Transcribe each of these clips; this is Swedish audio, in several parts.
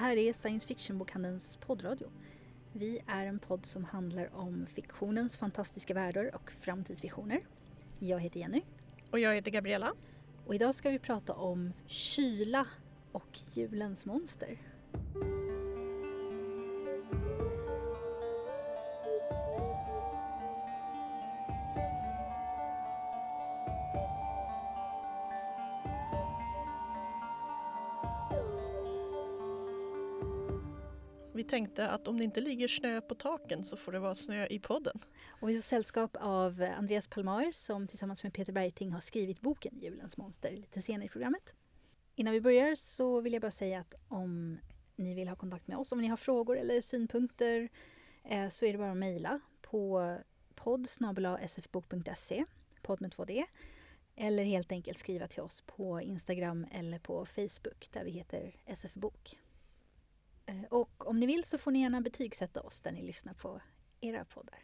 här är Science Fiction-bokhandelns poddradio. Vi är en podd som handlar om fiktionens fantastiska världar och framtidsvisioner. Jag heter Jenny. Och jag heter Gabriella. Och idag ska vi prata om kyla och julens monster. Vi tänkte att om det inte ligger snö på taken så får det vara snö i podden. Och vi har sällskap av Andreas Palmqvist som tillsammans med Peter Bergting har skrivit boken Julens Monster lite senare i programmet. Innan vi börjar så vill jag bara säga att om ni vill ha kontakt med oss, om ni har frågor eller synpunkter så är det bara att mejla på podd@sfbok.se, podd med 2D, eller helt enkelt skriva till oss på Instagram eller på Facebook där vi heter sfbok. Och om ni vill så får ni gärna betygsätta oss där ni lyssnar på era poddar.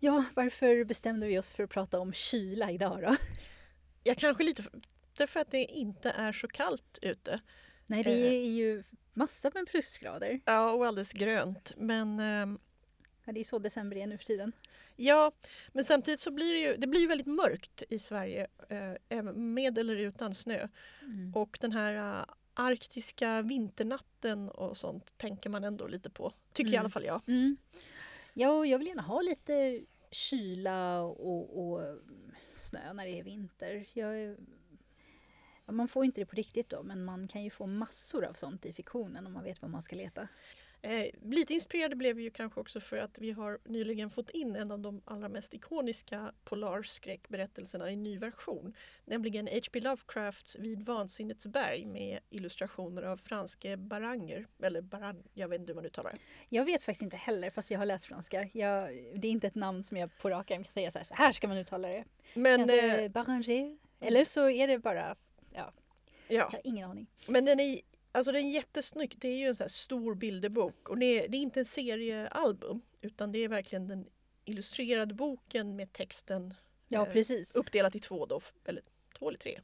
Ja, varför bestämde vi oss för att prata om kyla idag då? Jag kanske lite därför att det inte är så kallt ute. Nej, det är ju massa med plusgrader. Ja, och alldeles grönt. Men, ja, det är så december är nu för tiden. Ja, men samtidigt så blir det blir väldigt mörkt i Sverige. Med eller utan snö. Mm. Och den här arktiska vinternatten och sånt tänker man ändå lite på. Tycker i alla fall jag. Mm. Ja, och jag vill gärna ha lite kyla och snö när det är vinter. Man får inte det på riktigt då, men man kan ju få massor av sånt i fiktionen om man vet vad man ska leta. Lite inspirerade blev vi ju kanske också för att vi har nyligen fått in en av de allra mest ikoniska polarskräckberättelserna i ny version. Nämligen H.P. Lovecrafts Vid vansinnets berg med illustrationer av franske Baranger. Eller Baran, jag vet inte hur man uttalar det. Jag vet faktiskt inte heller, fast jag har läst franska. Det är inte ett namn som jag på rak arm kan säga så här ska man uttala det. Men Baranger, eller så är det bara, jag har ingen aning. Men den är... Alltså den är jättesnygg, det är ju en sån här stor bilderbok och det är inte en seriealbum utan det är verkligen den illustrerade boken med texten precis. Uppdelat i 2 då, eller 2 eller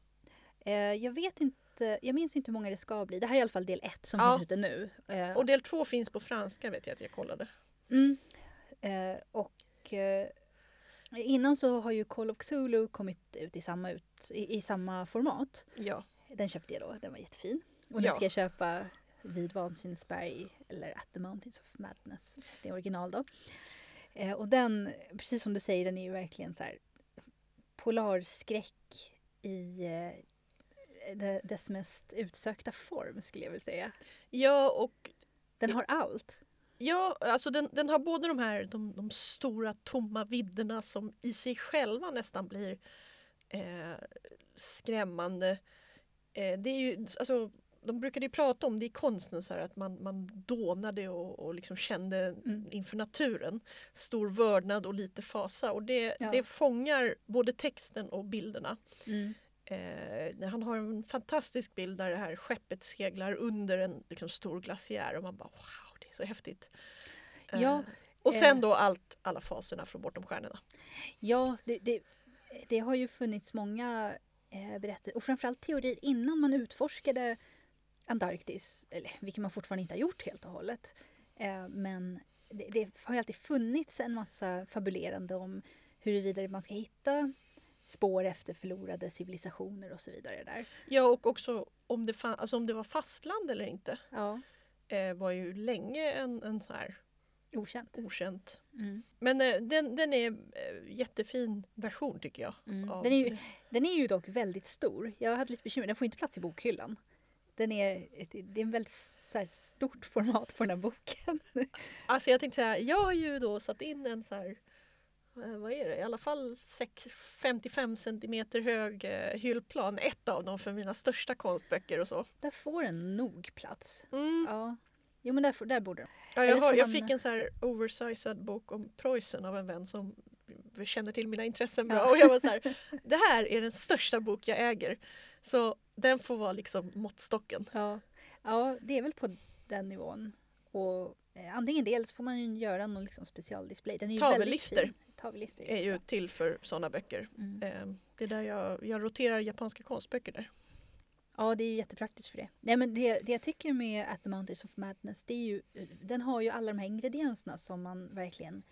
3. Jag vet inte, jag minns inte hur många det ska bli, det här är i alla fall del 1 som finns ute nu. Och del 2 finns på franska vet jag att jag kollade. Mm. Innan så har ju Call of Cthulhu kommit ut i samma format. Ja. Den köpte jag då, den var jättefin. Och nu ska jag köpa Vid vansinnets berg eller At the Mountains of Madness. Det är original då. Och den, precis som du säger, den är ju verkligen så här polarskräck i dess mest utsökta form skulle jag vilja säga. Ja, och... Den har allt. Ja, alltså den har både de här de stora tomma vidderna som i sig själva nästan blir skrämmande. Det är ju... Alltså, de brukade ju prata om det i konsten så här, att man dånade och liksom kände inför naturen stor vördnad och lite fasa och det fångar både texten och bilderna. Mm. Han har en fantastisk bild där det här skeppet seglar under en liksom, stor glaciär och man bara wow, det är så häftigt. Och sen då alla faserna från bortom stjärnorna. Ja, det har ju funnits många berättelser och framförallt teorier innan man utforskade Antarktis, eller, vilket man fortfarande inte har gjort helt och hållet. Men det har ju alltid funnits en massa fabulerande om huruvida man ska hitta spår efter förlorade civilisationer och så vidare där. Ja, och också om det, alltså om det var fastland eller inte. Ja. Var ju länge en så här... Okänt. Mm. Men den är jättefin version tycker jag. Mm. Av... Den är ju dock väldigt stor. Jag hade lite bekymmer, den får inte plats i bokhyllan. Det är en väldigt så här, stort format på den här boken. Alltså jag tänkte så här, jag har ju då satt in en så här, vad är det? I alla fall 55 centimeter hög hyllplan. Ett av dem för mina största konstböcker och så. Där får den nog plats. Mm. Ja. Jo men där borde de. Ja, jag fick en så här oversized bok om Preussen av en vän som känner till mina intressen bra. Ja. Och jag var så här, det här är den största bok jag äger. Så den får vara liksom måttstocken. Ja, det är väl på den nivån. Och antingen dels får man ju göra någon liksom specialdisplay. Den är ju väldigt fin. Tavellister är ju till för sådana böcker. Mm. Det är där jag roterar japanska konstböcker där. Ja, det är ju jättepraktiskt för det. Nej, men det jag tycker med At the Mountains of Madness, det är ju, den har ju alla de här ingredienserna som man verkligen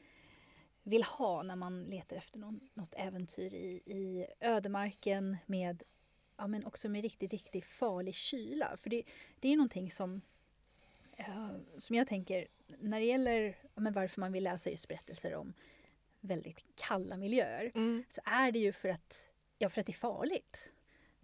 vill ha när man letar efter något äventyr i ödemarken med, ja, men också med riktigt, riktigt farlig kyla. För det är ju någonting som jag tänker när det gäller, ja, men varför man vill läsa just berättelser om väldigt kalla miljöer, så är det ju för att det är farligt.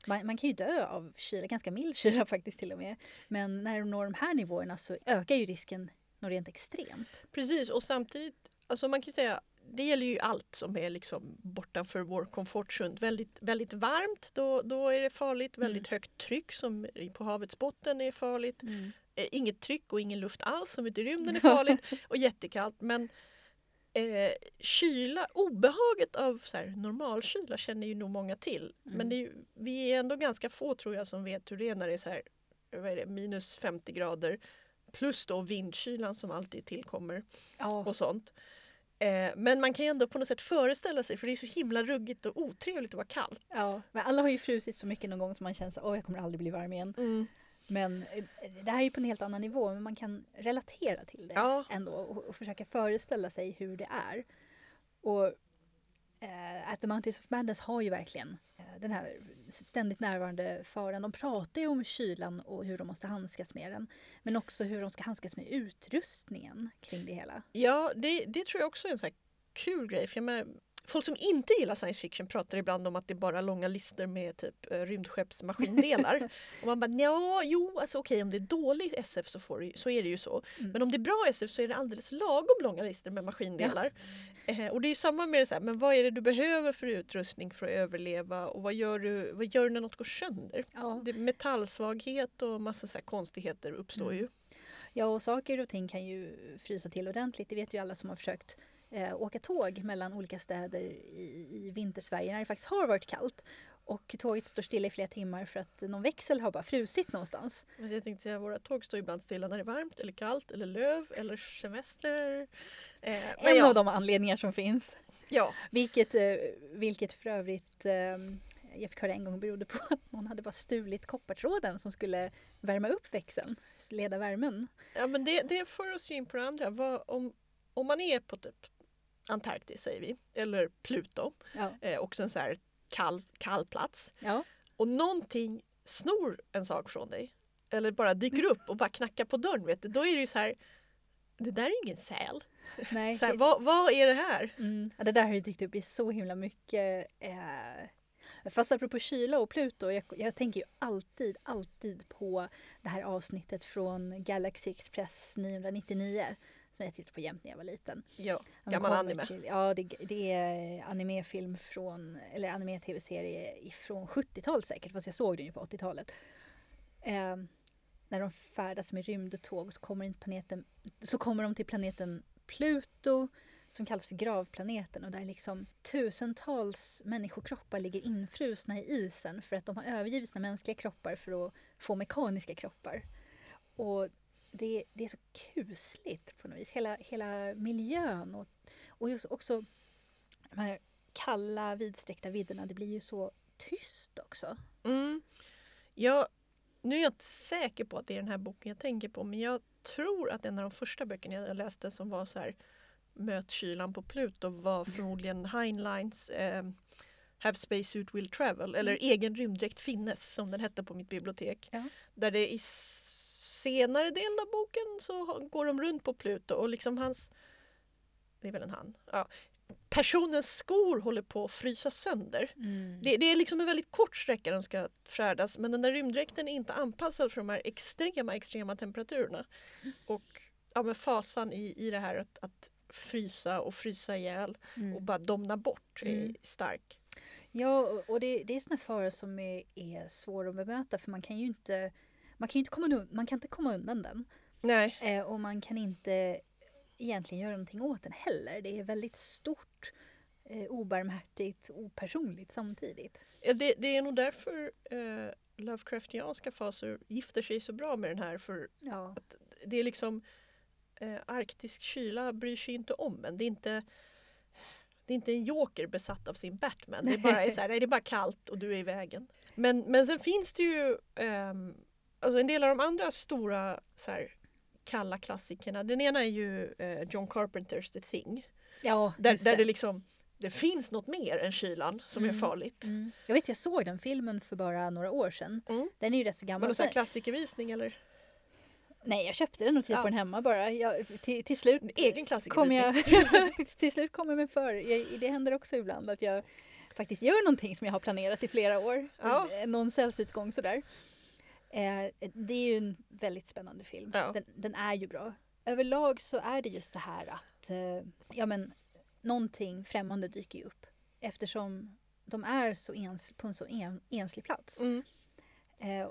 Man kan ju dö av kyla, ganska mild kyla faktiskt till och med. Men när de når de här nivåerna så ökar ju risken något rent extremt. Precis, och samtidigt, alltså man kan ju säga, det gäller ju allt som är liksom bortanför vår komfortzon. Väldigt, väldigt varmt, då är det farligt. Väldigt högt tryck som på havets botten är farligt. Inget tryck och ingen luft alls som ute i rymden är farligt. Och jättekallt, men... kyla, obehaget av så här, normal kyla känner ju nog många till. Men vi är ändå ganska få, tror jag, som vet hur det är när det är så här, vad är det, minus 50 grader plus då vindkylan som alltid tillkommer och sånt. Men man kan ju ändå på något sätt föreställa sig, för det är så himla ruggigt och otrevligt att vara kallt. Ja, men alla har ju frusit så mycket någon gång som man känner så här, jag kommer aldrig bli varm igen. Men det här är ju på en helt annan nivå, men man kan relatera till det ändå och försöka föreställa sig hur det är. Och At the Mountains of Madness har ju verkligen den här ständigt närvarande faran. De pratar ju om kylan och hur de måste handskas med den, men också hur de ska handskas med utrustningen kring det hela. Ja, det tror jag också är en sån här kul grej, för jag menar, folk som inte gillar science fiction pratar ibland om att det är bara långa listor med typ rymdskeppsmaskindelar. Och man bara, alltså okej, om det är dålig SF så är det ju så. Men om det är bra SF så är det alldeles lagom långa listor med maskindelar. Och det är ju samma med det så här, men vad är det du behöver för utrustning för att överleva? Och vad gör du när något går sönder? Ja. Metallsvaghet och massa så här konstigheter uppstår ju. Ja, och saker och ting kan ju frysa till ordentligt. Det vet ju alla som har försökt åka tåg mellan olika städer i vintersverige när det faktiskt har varit kallt. Och tåget står stilla i flera timmar för att någon växel har bara frusit någonstans. Jag tänkte säga, våra tåg står ibland stilla när det är varmt eller kallt eller löv eller semester. En av de anledningar som finns. Ja. Vilket för övrigt jag fick höra en gång berodde på att någon hade bara stulit koppartråden som skulle värma upp växeln, leda värmen. Ja, men det för oss ju in på det andra. Om man är på typ Antarktis, säger vi, eller Pluto, också en så här kall plats, och någonting snor en sak från dig eller bara dyker upp och bara knackar på dörren, vet du, då är det ju så här, det där är ingen säl. Nej. Så här, vad är det här? Ja, det där har ju dykt upp i så himla mycket. Fast apropå kyla och Pluto, jag tänker ju alltid på det här avsnittet från Galaxy Express 999. Jag tittade på jämt när jag var liten. Ja, gammal anime. Ja, det är animefilm från, eller anime-tv-serie från 70-talet säkert, fast jag såg den ju på 80-talet. När de färdas med rymdtåg så kommer de till planeten Pluto, som kallas för gravplaneten, och där liksom tusentals människokroppar ligger infrusna i isen för att de har övergivit sina mänskliga kroppar för att få mekaniska kroppar. Och det är så kusligt på något vis. Hela miljön och just också de här kalla, vidsträckta vidderna. Det blir ju så tyst också. Ja, nu är jag inte säker på att det är den här boken jag tänker på. Men jag tror att en av de första böckerna jag läste som var så här, Möt kylan på Pluto, var förmodligen Heinleins Have space suit will travel. Eller Egen rymdräkt finnes, som den hette på mitt bibliotek. Ja. Där det i senare delen av boken så går de runt på Pluto och liksom det är väl personens skor håller på att frysa sönder. Det är liksom en väldigt kort sträcka de ska färdas, men den där rymddräkten är inte anpassad för de här extrema temperaturerna. Och men fasan i det här att frysa ihjäl och bara domna bort är stark. Ja, och det är såna faror som är svåra att bemöta, för man kan inte komma undan den. Nej. Och man kan inte egentligen göra någonting åt den heller. Det är väldigt stort, obarmhärtigt, opersonligt samtidigt. Det är nog därför Lovecraftianska faser gifter sig så bra med den här. För att det är liksom arktisk kyla bryr sig inte om en. Det är inte en joker besatt av sin Batman. Det är bara kallt och du är i vägen. Men sen finns det ju alltså en del av de andra stora så här, kalla klassikerna. Den ena är ju John Carpenter's The Thing. Ja, där det liksom det finns något mer än kylan som är farligt. Mm. Jag vet, jag såg den filmen för bara några år sedan. Mm. Den är ju rätt så gammal. Var det en klassikervisning eller? Nej, jag köpte den och tittade på den hemma bara. Till slut egen klassikervisning. Till slut kom jag mig för. Det händer också ibland att jag faktiskt gör någonting som jag har planerat i flera år. Ja. Någon sällsutgång sådär. Det är ju en väldigt spännande film. Ja. Den är ju bra. Överlag så är det just det här att någonting främmande dyker ju upp. Eftersom de är så på en så enslig plats. Mm.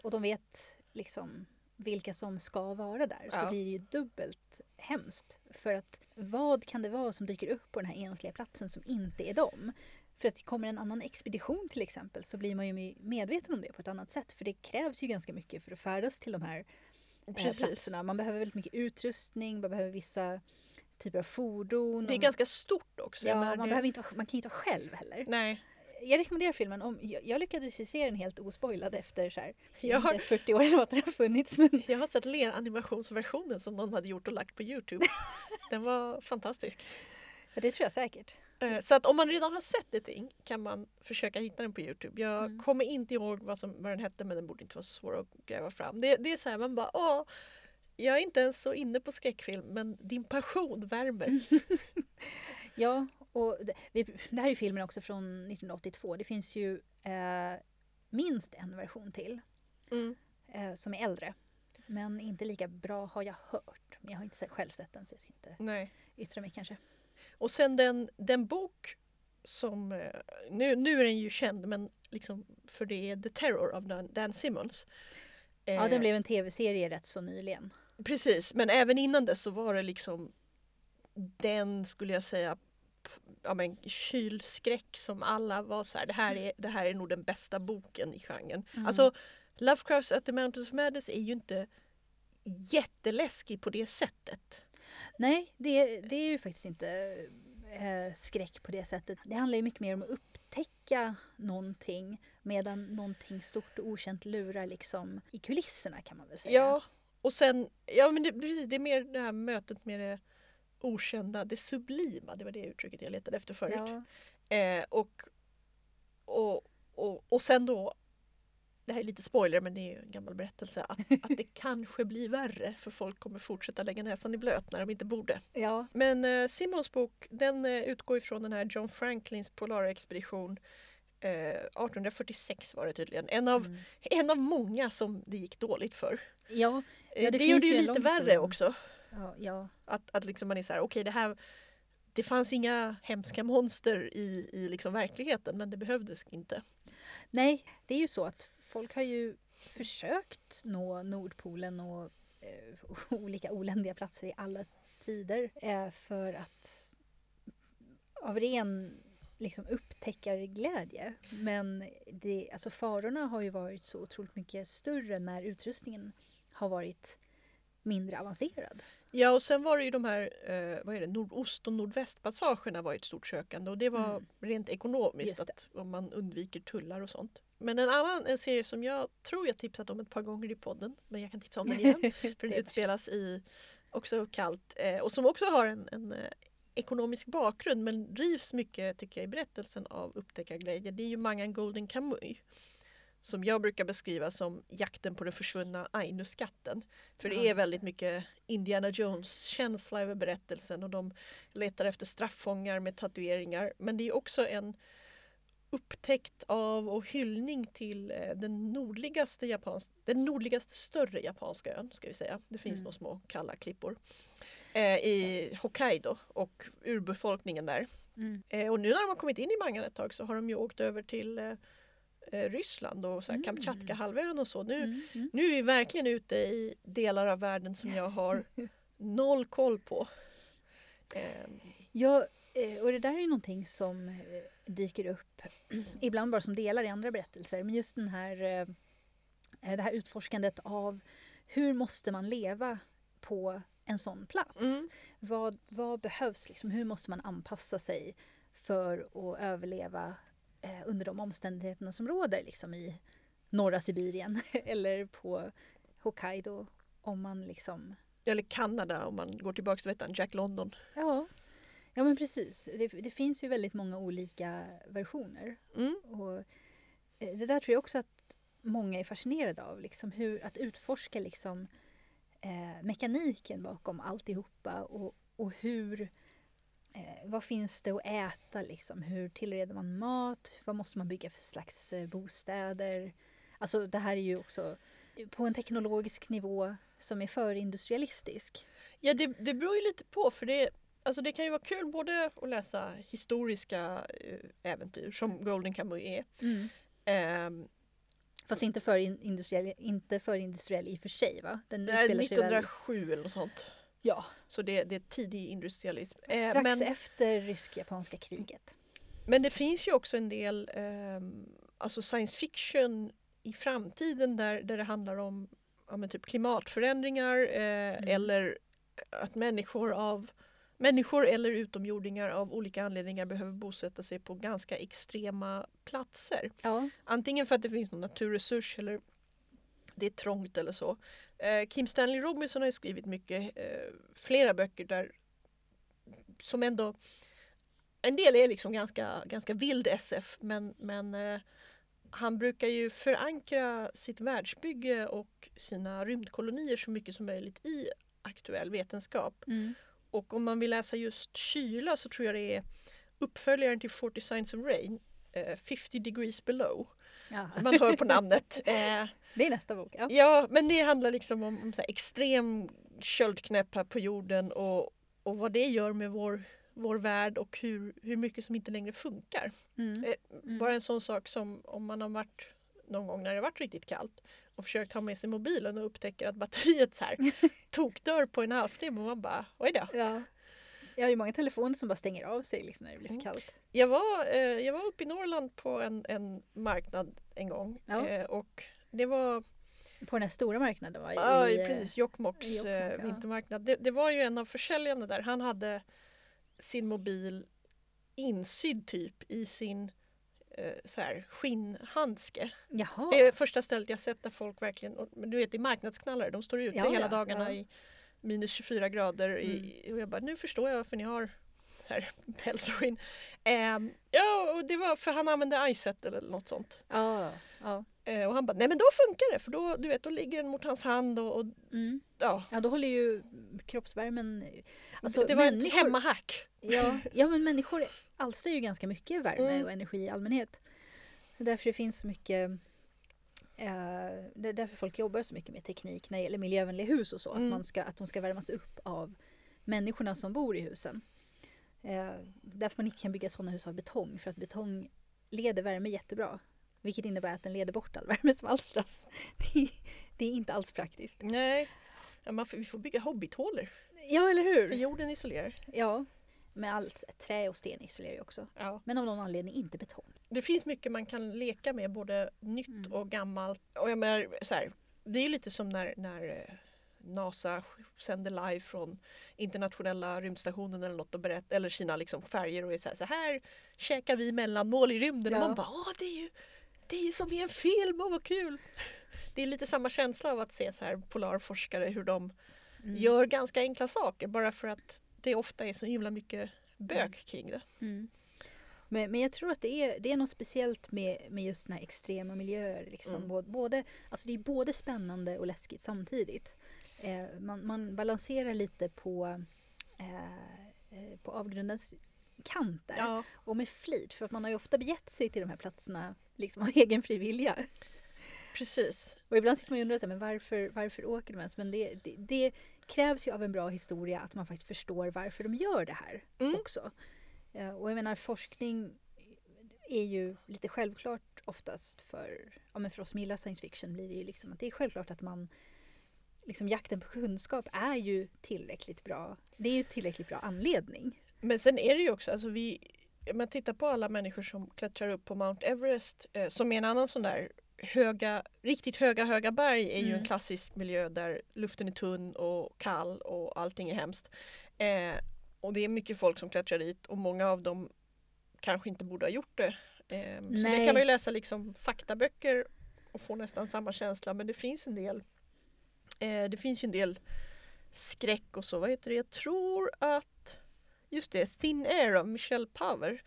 Och de vet liksom vilka som ska vara där. Ja. Så blir det ju dubbelt hemskt. För att vad kan det vara som dyker upp på den här ensliga platsen som inte är dem? För att det kommer en annan expedition till exempel så blir man ju medveten om det på ett annat sätt. För det krävs ju ganska mycket för att färdas till de här platserna. Man behöver väldigt mycket utrustning, man behöver vissa typer av fordon. Det är ganska stort också. Ja, man kan ju inte vara själv heller. Nej. Jag rekommenderar filmen. Jag lyckades ju se den helt ospoilad efter så här, inte 40 år som att den har funnits. Men... Jag har sett leranimationsversionen som någon hade gjort och lagt på YouTube. Den var fantastisk. Ja, det tror jag säkert. Så att om man redan har sett ett ting kan man försöka hitta den på YouTube. Jag kommer inte ihåg vad den hette, men den borde inte vara så svår att gräva fram. Det är så här, man bara, jag är inte ens så inne på skräckfilm, men din passion värmer. Ja, och det här är ju filmen också från 1982. Det finns ju minst en version till som är äldre. Men inte lika bra har jag hört. Men jag har inte själv sett den så jag ska inte yttra mig kanske. Och sen den bok som, nu är den ju känd, men liksom för det är The Terror av Dan Simmons. Ja, den blev en tv-serie rätt så nyligen. Precis, men även innan det så var det liksom den, skulle jag säga, kylskräck som alla var så här, det här är nog den bästa boken i genren. Mm. Alltså, Lovecrafts At the Mountains of Madness är ju inte jätteläskig på det sättet. Nej, det är ju faktiskt inte skräck på det sättet. Det handlar ju mycket mer om att upptäcka någonting medan någonting stort och okänt lurar liksom i kulisserna kan man väl säga. Ja, och sen, men det är mer det här mötet med det okända, det sublima, det var det uttrycket jag letade efter förut. Ja. Och sen då, det här är lite spoiler, men det är ju en gammal berättelse. Att det kanske blir värre, för folk kommer fortsätta lägga näsan i blöt när de inte borde. Ja. Men Simmons bok, den utgår ifrån den här John Franklins polarexpedition. 1846 var det tydligen. En av många som det gick dåligt för. Ja, det gjorde ju lite värre också. Ja. Att liksom man är så här, okej, det fanns inga hemska monster i liksom verkligheten, men det behövdes inte. Nej, det är ju så att folk har ju försökt nå Nordpolen och olika oländiga platser i alla tider för att av ren liksom upptäckarglädje. Men alltså farorna har ju varit så otroligt mycket större när utrustningen har varit mindre avancerad. Ja, och sen var det ju de här nordost- och nordvästpassagerna var ju ett stort sökande, och det var rent ekonomiskt att om man undviker tullar och sånt. Men en serie som jag tror jag tipsat om ett par gånger i podden, men jag kan tipsa om den igen, för den utspelas i också kallt och som också har en ekonomisk bakgrund, men drivs mycket tycker jag i berättelsen av upptäckarglädje. Det är ju mangan Golden Kamuy, som jag brukar beskriva som jakten på den försvunna Ainu-skatten. För det är väldigt mycket Indiana Jones-känsla över berättelsen, och de letar efter straffångar med tatueringar. Men det är också en upptäckt av och hyllning till den nordligaste större japanska ön, ska vi säga. Det finns några små kalla klippor i Hokkaido och urbefolkningen där. Mm. Och nu när de har kommit in i mangan ett tag så har de ju åkt över till... Ryssland och så här Kamchatka halvön och så. Nu är vi verkligen ute i delar av världen som jag har noll koll på. Ja, och det där är ju någonting som dyker upp ibland bara som delar i andra berättelser. Men just det här utforskandet av hur måste man leva på en sån plats? Mm. Vad behövs liksom? Hur måste man anpassa sig för att överleva under de omständigheterna som råder liksom, i norra Sibirien eller på Hokkaido om man liksom... Eller Kanada om man går tillbaka till Jack London. Ja. Ja, men precis. Det finns ju väldigt många olika versioner. Mm. Och det där tror jag också att många är fascinerade av. Liksom hur, att utforska liksom, mekaniken bakom alltihopa och hur... vad finns det att äta? Liksom? Hur tillreder man mat? Vad måste man bygga för slags bostäder? Alltså det här är ju också på en teknologisk nivå som är för industrialistisk. Ja, det beror ju lite på. För det kan ju vara kul både att läsa historiska äventyr som Golden Kamuy är. Mm. Fast inte för industriell i och för sig, va? Den nej, 1907 eller något sånt. Ja. Så det är tidig industrialism. Strax efter rysk-japanska kriget. Men det finns ju också en del alltså science fiction i framtiden där det handlar om typ klimatförändringar eller att människor eller utomjordingar av olika anledningar behöver bosätta sig på ganska extrema platser. Ja. Antingen för att det finns någon naturresurs eller det är trångt eller så. Kim Stanley Robinson har ju skrivit mycket, flera böcker där som ändå, en del är liksom ganska vild SF, men han brukar ju förankra sitt världsbygge och sina rymdkolonier så mycket som möjligt i aktuell vetenskap. Mm. Och om man vill läsa just kyla så tror jag det är uppföljaren till 40 Signs of Rain, 50 degrees below. Ja. Man hör på namnet. Det är nästa bok. Ja, men det handlar liksom om så här extrem köldknäpp här på jorden och vad det gör med vår värld och hur mycket som inte längre funkar. Mm. Bara en sån sak som om man har varit någon gång när det har varit riktigt kallt och försökt ha med sig mobilen och upptäcker att batteriet så här tokdör på en halvtimme och man bara, oj då. Ja. Jag har ju många telefoner som bara stänger av sig liksom när det blir för kallt. Jag var uppe i Norrland på en marknad en gång. Ja. Och det var... På den här stora marknaden, va? Ja, precis. Jokkmokks vintermarknad. Ja. Det var ju en av försäljarna där. Han hade sin mobil insydd typ i sin så här, skinnhandske. Jaha. Det är första stället jag sett där folk verkligen... Men du vet, det är marknadsknallare. De står ute hela dagarna i... minus 24 grader och jag bara, nu förstår jag varför ni har här päls och skinn. Och det var för han använde iSet eller något sånt. Och han bara, nej men då funkar det för då, du vet, då ligger den mot hans hand och då håller ju kroppsvärmen, alltså, det var människor... ett hemmahack. Ja, men människor alstrar ju ganska mycket värme och energi i allmänhet. Därför det finns så mycket det är därför folk jobbar så mycket med teknik när det gäller miljövänliga hus och så. Mm. Att de ska värmas upp av människorna som bor i husen. Därför man inte kan bygga sådana hus av betong. För att betong leder värme jättebra. Vilket innebär att den leder bort all värme som alstras. Det är inte alls praktiskt. Nej, vi får bygga hobbithålor. Ja, eller hur? För jorden isolerar. Ja, med allt trä och sten isolerar ju också. Ja. Men av någon anledning inte betong. Det finns mycket man kan leka med, både nytt och gammalt. Och jag menar, så här, det är ju lite som när NASA sänder live från internationella rymdstationen eller något och berättar, eller sina liksom färger och är så här käkar vi mellanmål i rymden. Och man bara, det är ju som i en film, vad kul! Det är lite samma känsla av att se så här polarforskare, hur de gör ganska enkla saker, bara för att det ofta är så himla mycket bök kring det. Mm. Men jag tror att det är något speciellt med just den här extrema miljöer. Liksom. Mm. Alltså det är både spännande och läskigt samtidigt. Man balanserar lite på avgrundens kant där. Ja. Och med flit, för att man har ju ofta begett sig till de här platserna liksom, av egen fri vilja. Precis. Och ibland sitter man ju och undrar, men varför åker de ens? Men det krävs ju av en bra historia att man faktiskt förstår varför de gör det här också. Och jag menar, forskning är ju lite självklart oftast för oss som gillar science fiction blir det ju liksom att det är självklart att man liksom, jakten på kunskap är ju tillräckligt bra. Det är ju tillräckligt bra anledning. Men sen är det ju också, alltså man tittar på alla människor som klättrar upp på Mount Everest som är en annan sån där riktigt höga berg är ju en klassisk miljö där luften är tunn och kall och allting är hemskt. Och det är mycket folk som klättrar dit och många av dem kanske inte borde ha gjort det. Så det kan man ju läsa liksom faktaböcker och får nästan samma känsla. Men det finns en del skräck och så. Vad heter det? Jag tror att just det, Thin Air av Michelle Power,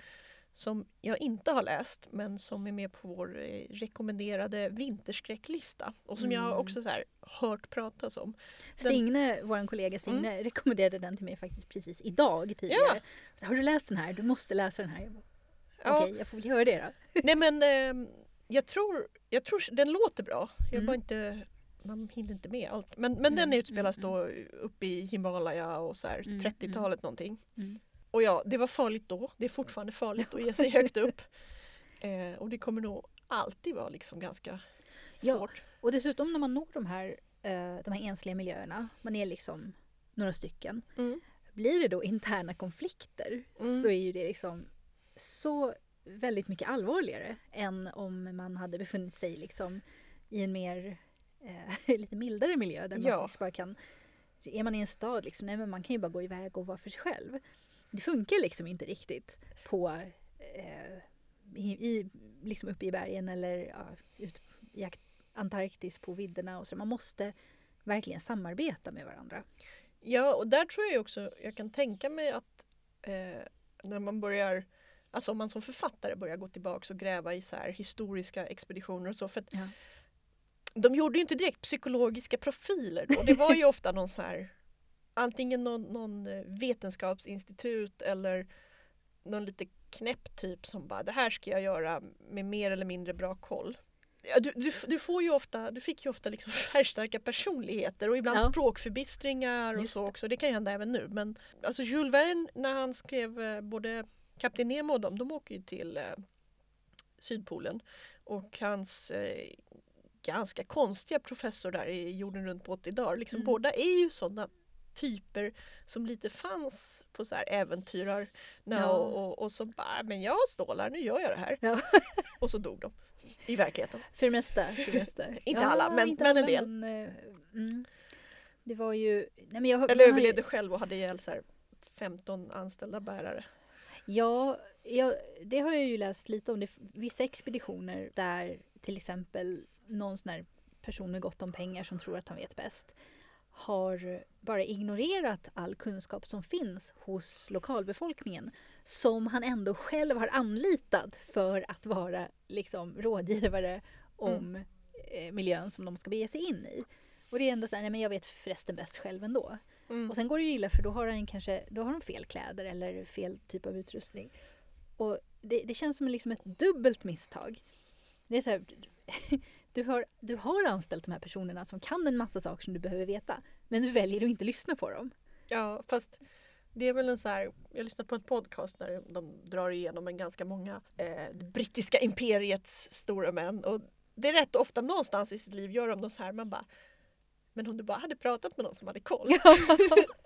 som jag inte har läst men som är med på vår rekommenderade vinterskräcklista. Och som jag också så här hört pratas om. Signe, vår kollega Signe, rekommenderade den till mig faktiskt precis idag tidigare. Ja. Så, har du läst den här? Du måste läsa den här. Jag bara, okej, jag får väl göra det då. Nej men jag tror den låter bra. Jag bara inte... Man hinner inte med allt. Men den utspelas då uppe i Himalaya och så här 30-talet någonting. Mm. Och ja, det var farligt då. Det är fortfarande farligt att ge sig högt upp. Och det kommer nog alltid vara liksom ganska svårt. Ja, och dessutom när man når de här ensliga miljöerna, man är liksom några stycken, blir det då interna konflikter så är ju det liksom så väldigt mycket allvarligare än om man hade befunnit sig liksom i en mer lite mildare miljö där man faktiskt bara kan, är man i en stad liksom, nej men man kan ju bara gå iväg och vara för sig själv. Det funkar liksom inte riktigt på liksom uppe i bergen eller ut i Antarktis på vidderna och så. Man måste verkligen samarbeta med varandra. Ja, och där tror jag också, jag kan tänka mig att när man börjar, alltså om man som författare börjar gå tillbaka och gräva i så här historiska expeditioner och så, för att de gjorde ju inte direkt psykologiska profiler då. Det var ju ofta någon så här, antingen någon vetenskapsinstitut eller någon lite knäpp typ som bara, det här ska jag göra med mer eller mindre bra koll. Du fick ju ofta liksom färgstarka personligheter och ibland språkförbistringar och just så också. Det kan ju hända även nu. Men alltså Jules Verne, när han skrev både Kapten Nemo och de åker ju till Sydpolen. Och hans ganska konstiga professor där i jorden runt på 80 dagar. Liksom båda är ju sådana typer som lite fanns på så här äventyrar och så bara, men jag stålar, nu gör jag det här. Ja. Och så dog de i verkligheten. För det mesta. inte alla, men en del. Det var ju... Nej, men jag överlevde själv och hade ihjäl så här 15 anställda bärare. Ja, det har jag ju läst lite om. Det vissa expeditioner där till exempel någon sån här person med gott om pengar som tror att han vet bäst har bara ignorerat all kunskap som finns hos lokalbefolkningen som han ändå själv har anlitat för att vara liksom rådgivare om miljön som de ska bege sig in i. Och det är ändå så här, nej men jag vet förresten bäst själv ändå. Mm. Och sen går det ju illa för då har de fel kläder eller fel typ av utrustning. Och det känns som liksom ett dubbelt misstag. Det är så här, du har anställt de här personerna som kan en massa saker som du behöver veta. Men du väljer att inte lyssna på dem. Ja, fast det är väl en så här... Jag lyssnade på en podcast där de drar igenom en ganska många det brittiska imperiets stora män. Och det är rätt ofta någonstans i sitt liv gör de så här. Man bara... Men om du bara hade pratat med någon som hade koll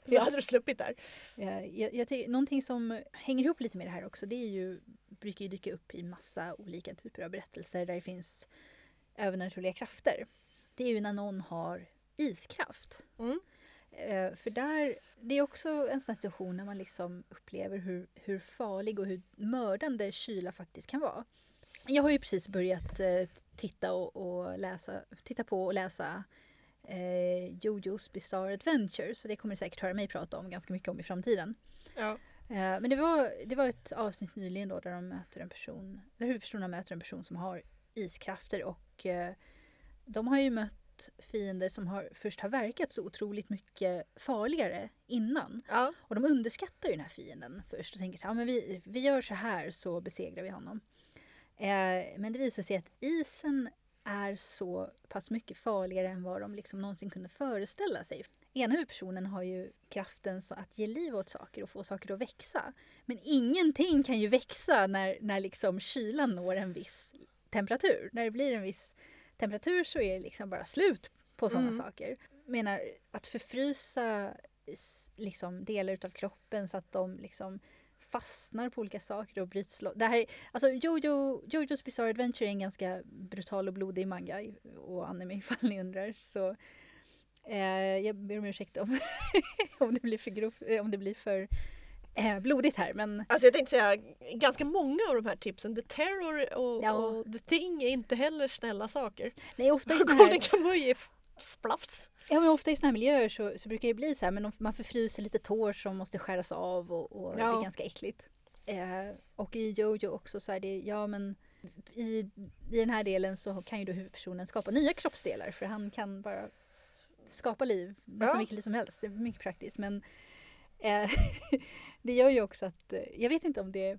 så hade du sluppit där. Ja, jag tycker, någonting som hänger ihop lite med det här också, det är ju, brukar ju dyka upp i massa olika typer av berättelser där det finns övernaturliga krafter. Det är ju när någon har iskraft. Mm. För där, det är också en sån situation när man liksom upplever hur farlig och hur mördande kyla faktiskt kan vara. Jag har ju precis börjat titta på och läsa JoJo's Bizarre Adventure, så det kommer ni säkert höra mig prata om ganska mycket om i framtiden. Ja. Men det var ett avsnitt nyligen då där de möter en person, där huvudpersonerna möter en person som har iskrafter och de har ju mött fiender som först har verkat så otroligt mycket farligare innan. Ja. Och de underskattar ju den här fienden först och tänker så här, men vi gör så här så besegrar vi honom. Men det visar sig att isen är så pass mycket farligare än vad de liksom någonsin kunde föreställa sig. Ena huvudpersonen har ju kraften så att ge liv åt saker och få saker att växa. Men ingenting kan ju växa när liksom kylan når en viss temperatur. När det blir en viss temperatur så är det liksom bara slut på sådana saker. Jag menar, att förfrysa liksom delar av kroppen så att de liksom fastnar på olika saker och bryts loss. Det här, alltså JoJo's Bizarre Adventure är en ganska brutal och blodig manga och anime ifall ni undrar. Så jag ber om ursäkt om det blir för blodigt här. Men... Alltså jag tänkte säga, ganska många av de här tipsen, The Terror och The Thing är inte heller snälla saker. Nej, ofta i såna här... Golden Kamuy är splafts. Ja, men ofta i såna här miljöer så brukar det bli så här, men man förfryser lite tår som måste skäras av och det är ganska äckligt. Och i Jojo också så är det, ja men i den här delen så kan ju då huvudpersonen skapa nya kroppsdelar, för han kan bara skapa liv, nästan vilket liv som helst. Det är mycket praktiskt, men det gör ju också att, jag vet inte om det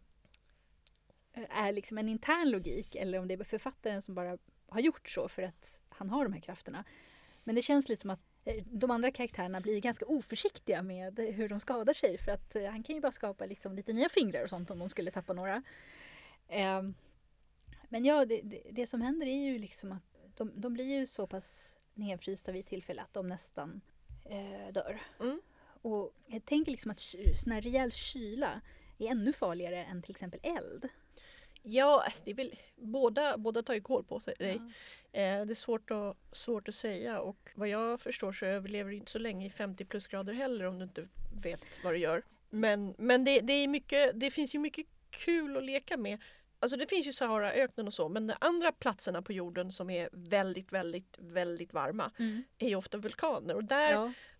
är liksom en intern logik eller om det är författaren som bara har gjort så för att han har de här krafterna. Men det känns lite som att de andra karaktärerna blir ganska oförsiktiga med hur de skadar sig, för att han kan ju bara skapa liksom lite nya fingrar och sånt om de skulle tappa några. Men ja, det som händer är ju liksom att de blir ju så pass nedfrysta vid tillfälle att de nästan dör. Mm. Och jag tänker liksom att sån här rejäl kyla är ännu farligare än till exempel eld. Ja, det vill, båda tar ju kol på sig. Det är svårt att säga, och vad jag förstår så överlever du inte så länge i 50 plus grader heller om du inte vet vad du gör. Men det är mycket, det finns ju mycket kul att leka med. Alltså det finns ju Saharaöknen och så, men de andra platserna på jorden som är väldigt, väldigt, väldigt varma är ju ofta vulkaner. Och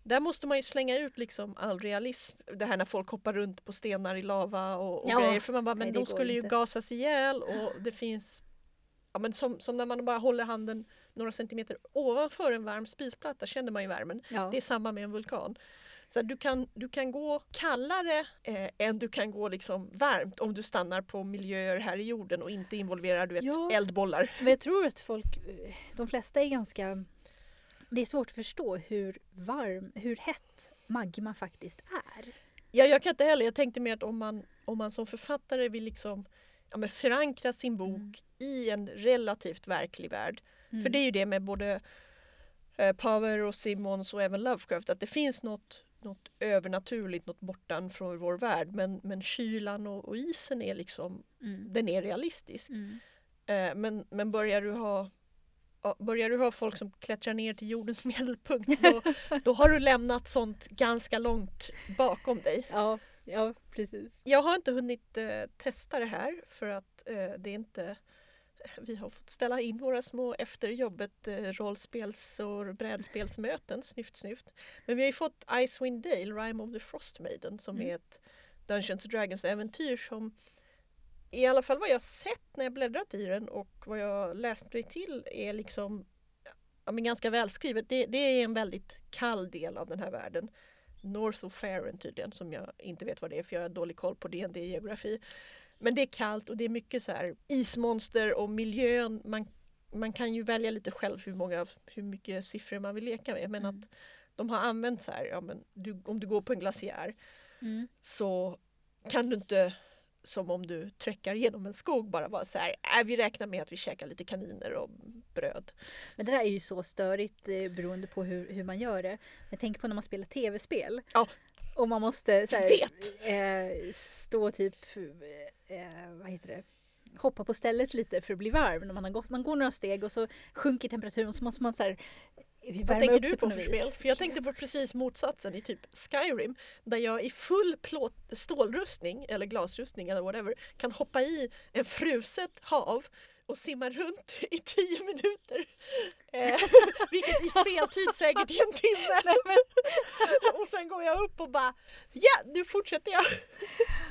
där måste man ju slänga ut liksom all realism. Det här när folk hoppar runt på stenar i lava och grejer. För man bara, men de skulle ju gasas ihjäl, och det finns... Ja, men som när man bara håller handen några centimeter ovanför en varm spisplatta känner man ju värmen. Ja. Det är samma med en vulkan. Så du kan gå kallare än du kan gå liksom varmt om du stannar på miljöer här i jorden och inte involverar eldbollar. Men jag tror att de flesta är ganska... Det är svårt att förstå hur hett magma faktiskt är. Ja, jag kan inte heller. Jag tänkte mer att om man som författare vill liksom, förankra sin bok i en relativt verklig värld. För det är ju det med både Power och Simmons och även Lovecraft, att det finns något övernaturligt, något bortan från vår värld, men kylan och isen är liksom, den är realistisk. Men börjar du ha folk som klättrar ner till jordens medelpunkt, då har du lämnat sånt ganska långt bakom dig. Ja, precis. Jag har inte hunnit testa det här för att det är inte... Vi har fått ställa in våra små efterjobbet rollspels- och brädspelsmöten, snyft. Men vi har ju fått Icewind Dale, Rime of the Frost Maiden, som är ett Dungeons & Dragons-äventyr som i alla fall vad jag sett när jag bläddrat i den och vad jag läst mig till är liksom ganska välskrivet. Det är en väldigt kall del av den här världen. North of Faerun tydligen, som jag inte vet vad det är för jag har dålig koll på D&D-geografi. Men det är kallt och det är mycket så här ismonster och miljön. Man kan ju välja lite själv hur mycket siffror man vill leka med. Men att de har använt så här, om du går på en glaciär så kan du inte, som om du träcker genom en skog, bara vara så här, vi räknar med att vi käkar lite kaniner och bröd. Men det där är ju så störigt beroende på hur man gör det. Men tänk på när man spelar tv-spel. Ja. Och man måste så här, stå typ, vad heter det, hoppa på stället lite för att bli varm. När man går några steg och så sjunker temperaturen, så måste man så här värma upp sig på något vis. Vad tänker du på för spel? För jag tänkte på precis motsatsen i typ Skyrim, där jag i full stålrustning eller glasrustning eller whatever kan hoppa i en fruset hav och simma runt i 10 minuter. Vilket i speltid säkert i en timme. Nej, men... och sen går jag upp och bara, nu fortsätter jag.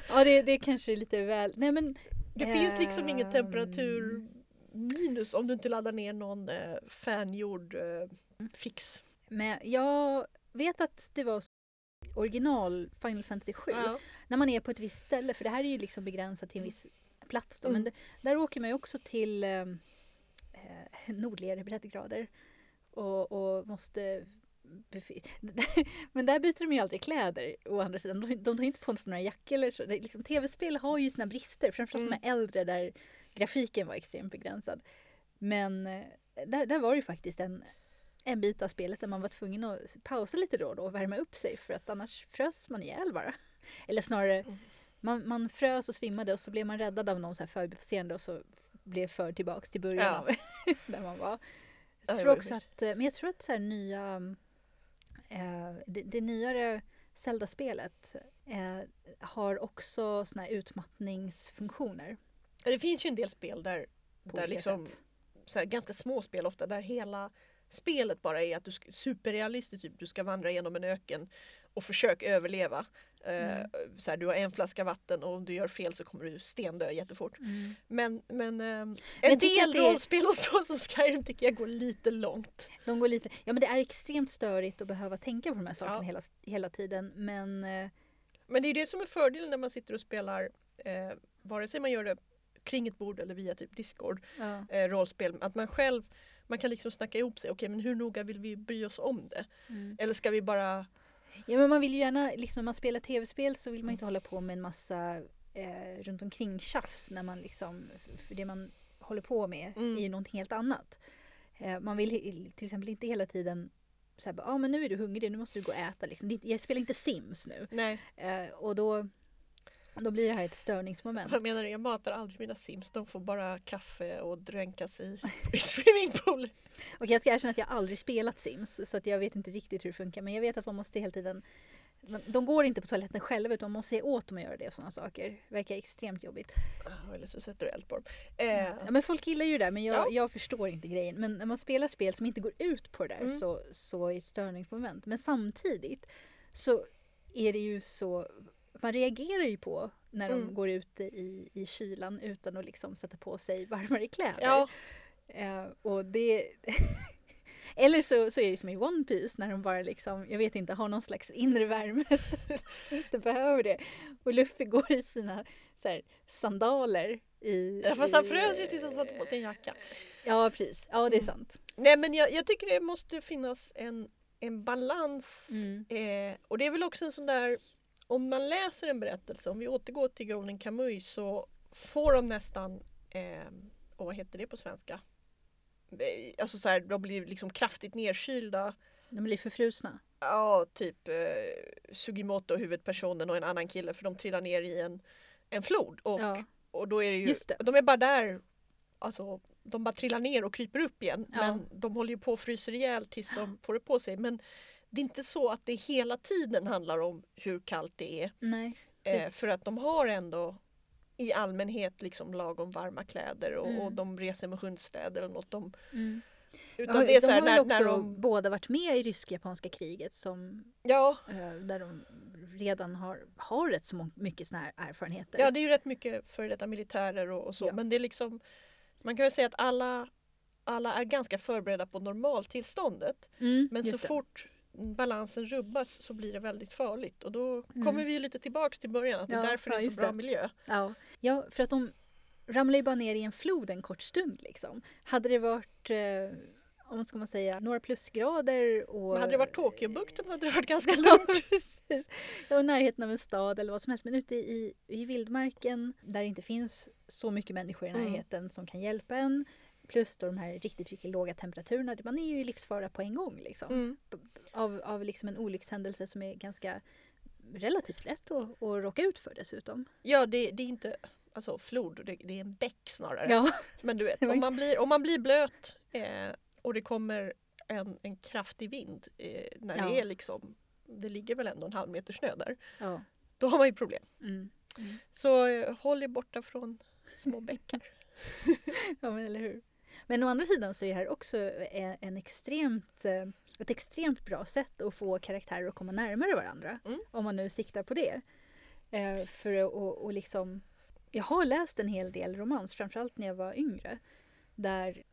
Ja, det kanske är lite väl... Nej, men, det finns liksom ingen temperatur minus om du inte laddar ner någon fangjord fix. Men jag vet att det var original Final Fantasy 7. Ja. När man är på ett visst ställe, för det här är ju liksom begränsat till en viss plats då, men där åker man ju också till nordligare breddgrader och måste men där byter de ju aldrig kläder å andra sidan, de tar ju inte på sig några jackor eller så. Liksom, tv-spel har ju sina brister, framförallt de här äldre där grafiken var extremt begränsad, men där var det ju faktiskt en bit av spelet där man var tvungen att pausa lite då och värma upp sig, för att annars frös man ihjäl bara, eller snarare man frös och svimmade och så blev man räddad av någon så här förbipasserande och så blev tillbaks till början av där man var. Jag tror också att så här nya det nyare Zelda-spelet har också såna här utmattningsfunktioner. Det finns ju en del spel där liksom så här, ganska små spel ofta, där hela spelet bara är att du superrealistiskt, typ du ska vandra genom en öken och försöka överleva. Så här, du har en flaska vatten och om du gör fel så kommer du stendö jättefort. Men en del rollspel och så som Skyrim tycker jag går lite långt. De går lite. Ja, men det är extremt störigt att behöva tänka på de här sakerna hela tiden, men det är det som är fördelen när man sitter och spelar vare sig man gör det kring ett bord eller via typ Discord rollspel, att man själv kan liksom snacka ihop sig. Okej, men hur noga vill vi bry oss om det? Eller ska vi bara... Ja, men man vill ju gärna, liksom, när man spelar tv-spel så vill man ju inte hålla på med en massa runt omkring tjafs när man liksom, för det man håller på med är ju någonting helt annat. Man vill till exempel inte hela tiden så här, men nu är du hungrig, nu måste du gå och äta. Liksom. Jag spelar inte Sims nu. Nej. Och då blir det här ett störningsmoment. Vad menar du? Jag matar aldrig mina Sims. De får bara kaffe och dränkas i swimmingpool. Okej, jag ska erkänna att jag aldrig spelat Sims. Så att jag vet inte riktigt hur det funkar. Men jag vet att man måste hela tiden... De går inte på toaletten själva, utan man måste se åt dem att göra det och sådana saker. Det verkar extremt jobbigt. Eller så sätter du eld på dem. Ja, men folk gillar ju det där, men jag förstår inte grejen. Men när man spelar spel som inte går ut på det där så är det ett störningsmoment. Men samtidigt så är det ju så... Man reagerar ju på när de går ute i kylan utan att liksom sätta på sig varmare kläder. Ja. Och det... Eller så är det som i One Piece när de bara liksom, jag vet inte, har någon slags inre värme så att de inte behöver det. Och Luffy går i sina så här, sandaler i... Ja, fast han frös ju tills han satte på sin jacka. Ja, precis. Ja, det är sant. Nej, men jag tycker det måste finnas en balans. Och det är väl också en sån där... Om man läser en berättelse, om vi återgår till Golden Kamuy, så får de nästan, vad heter det på svenska? Alltså så här, de blir liksom kraftigt nedkylda. De blir förfrusna. Ja, typ Sugimoto, huvudpersonen och en annan kille, för de trillar ner i en flod. Och då är det ju, just det. De är bara där, alltså de bara trillar ner och kryper upp igen. Ja. Men de håller ju på och fryser ihjäl tills de får det på sig. Men det är inte så att det hela tiden handlar om hur kallt det är. Nej, för att de har ändå i allmänhet liksom lagom varma kläder och de reser med hundstäder eller något. Utan det är så här, de har också när de båda varit med i rysk-japanska kriget som, där de redan har rätt så mycket såna här erfarenheter. Ja, det är ju rätt mycket för detta militärer och så. Ja. Men det är liksom, man kan väl säga att alla är ganska förberedda på normaltillståndet. Men så fort balansen rubbas så blir det väldigt farligt, och då kommer vi ju lite tillbaks till början, att det är därför det är så bra miljö. Ja, för att de ramlar ju bara ner i en flod en kort stund liksom. Hade det varit om ska man säga några plusgrader och... Men hade det varit Tokyobukten hade det varit ganska lugnt. Ja, precis. Ja, och närheten av en stad eller vad som helst, men ute i vildmarken där det inte finns så mycket människor i närheten som kan hjälpa en. Plus då de här riktigt låga temperaturerna. Man är ju i livsfara på en gång. Liksom. Av liksom en olyckshändelse som är ganska relativt lätt att råka ut för dessutom. Ja, det är inte alltså, flod. Det är en bäck snarare. Ja. Men du vet, om man blir blöt och det kommer en kraftig vind när det är liksom, det ligger väl ändå 1,5 meter snö där. Ja. Då har man ju problem. Så håll er borta från små bäckar. Ja, men eller hur? Men å andra sidan så är det här också ett extremt bra sätt att få karaktärer att komma närmare varandra. Om man nu siktar på det. För att liksom, jag har läst en hel del romans, framförallt när jag var yngre. Där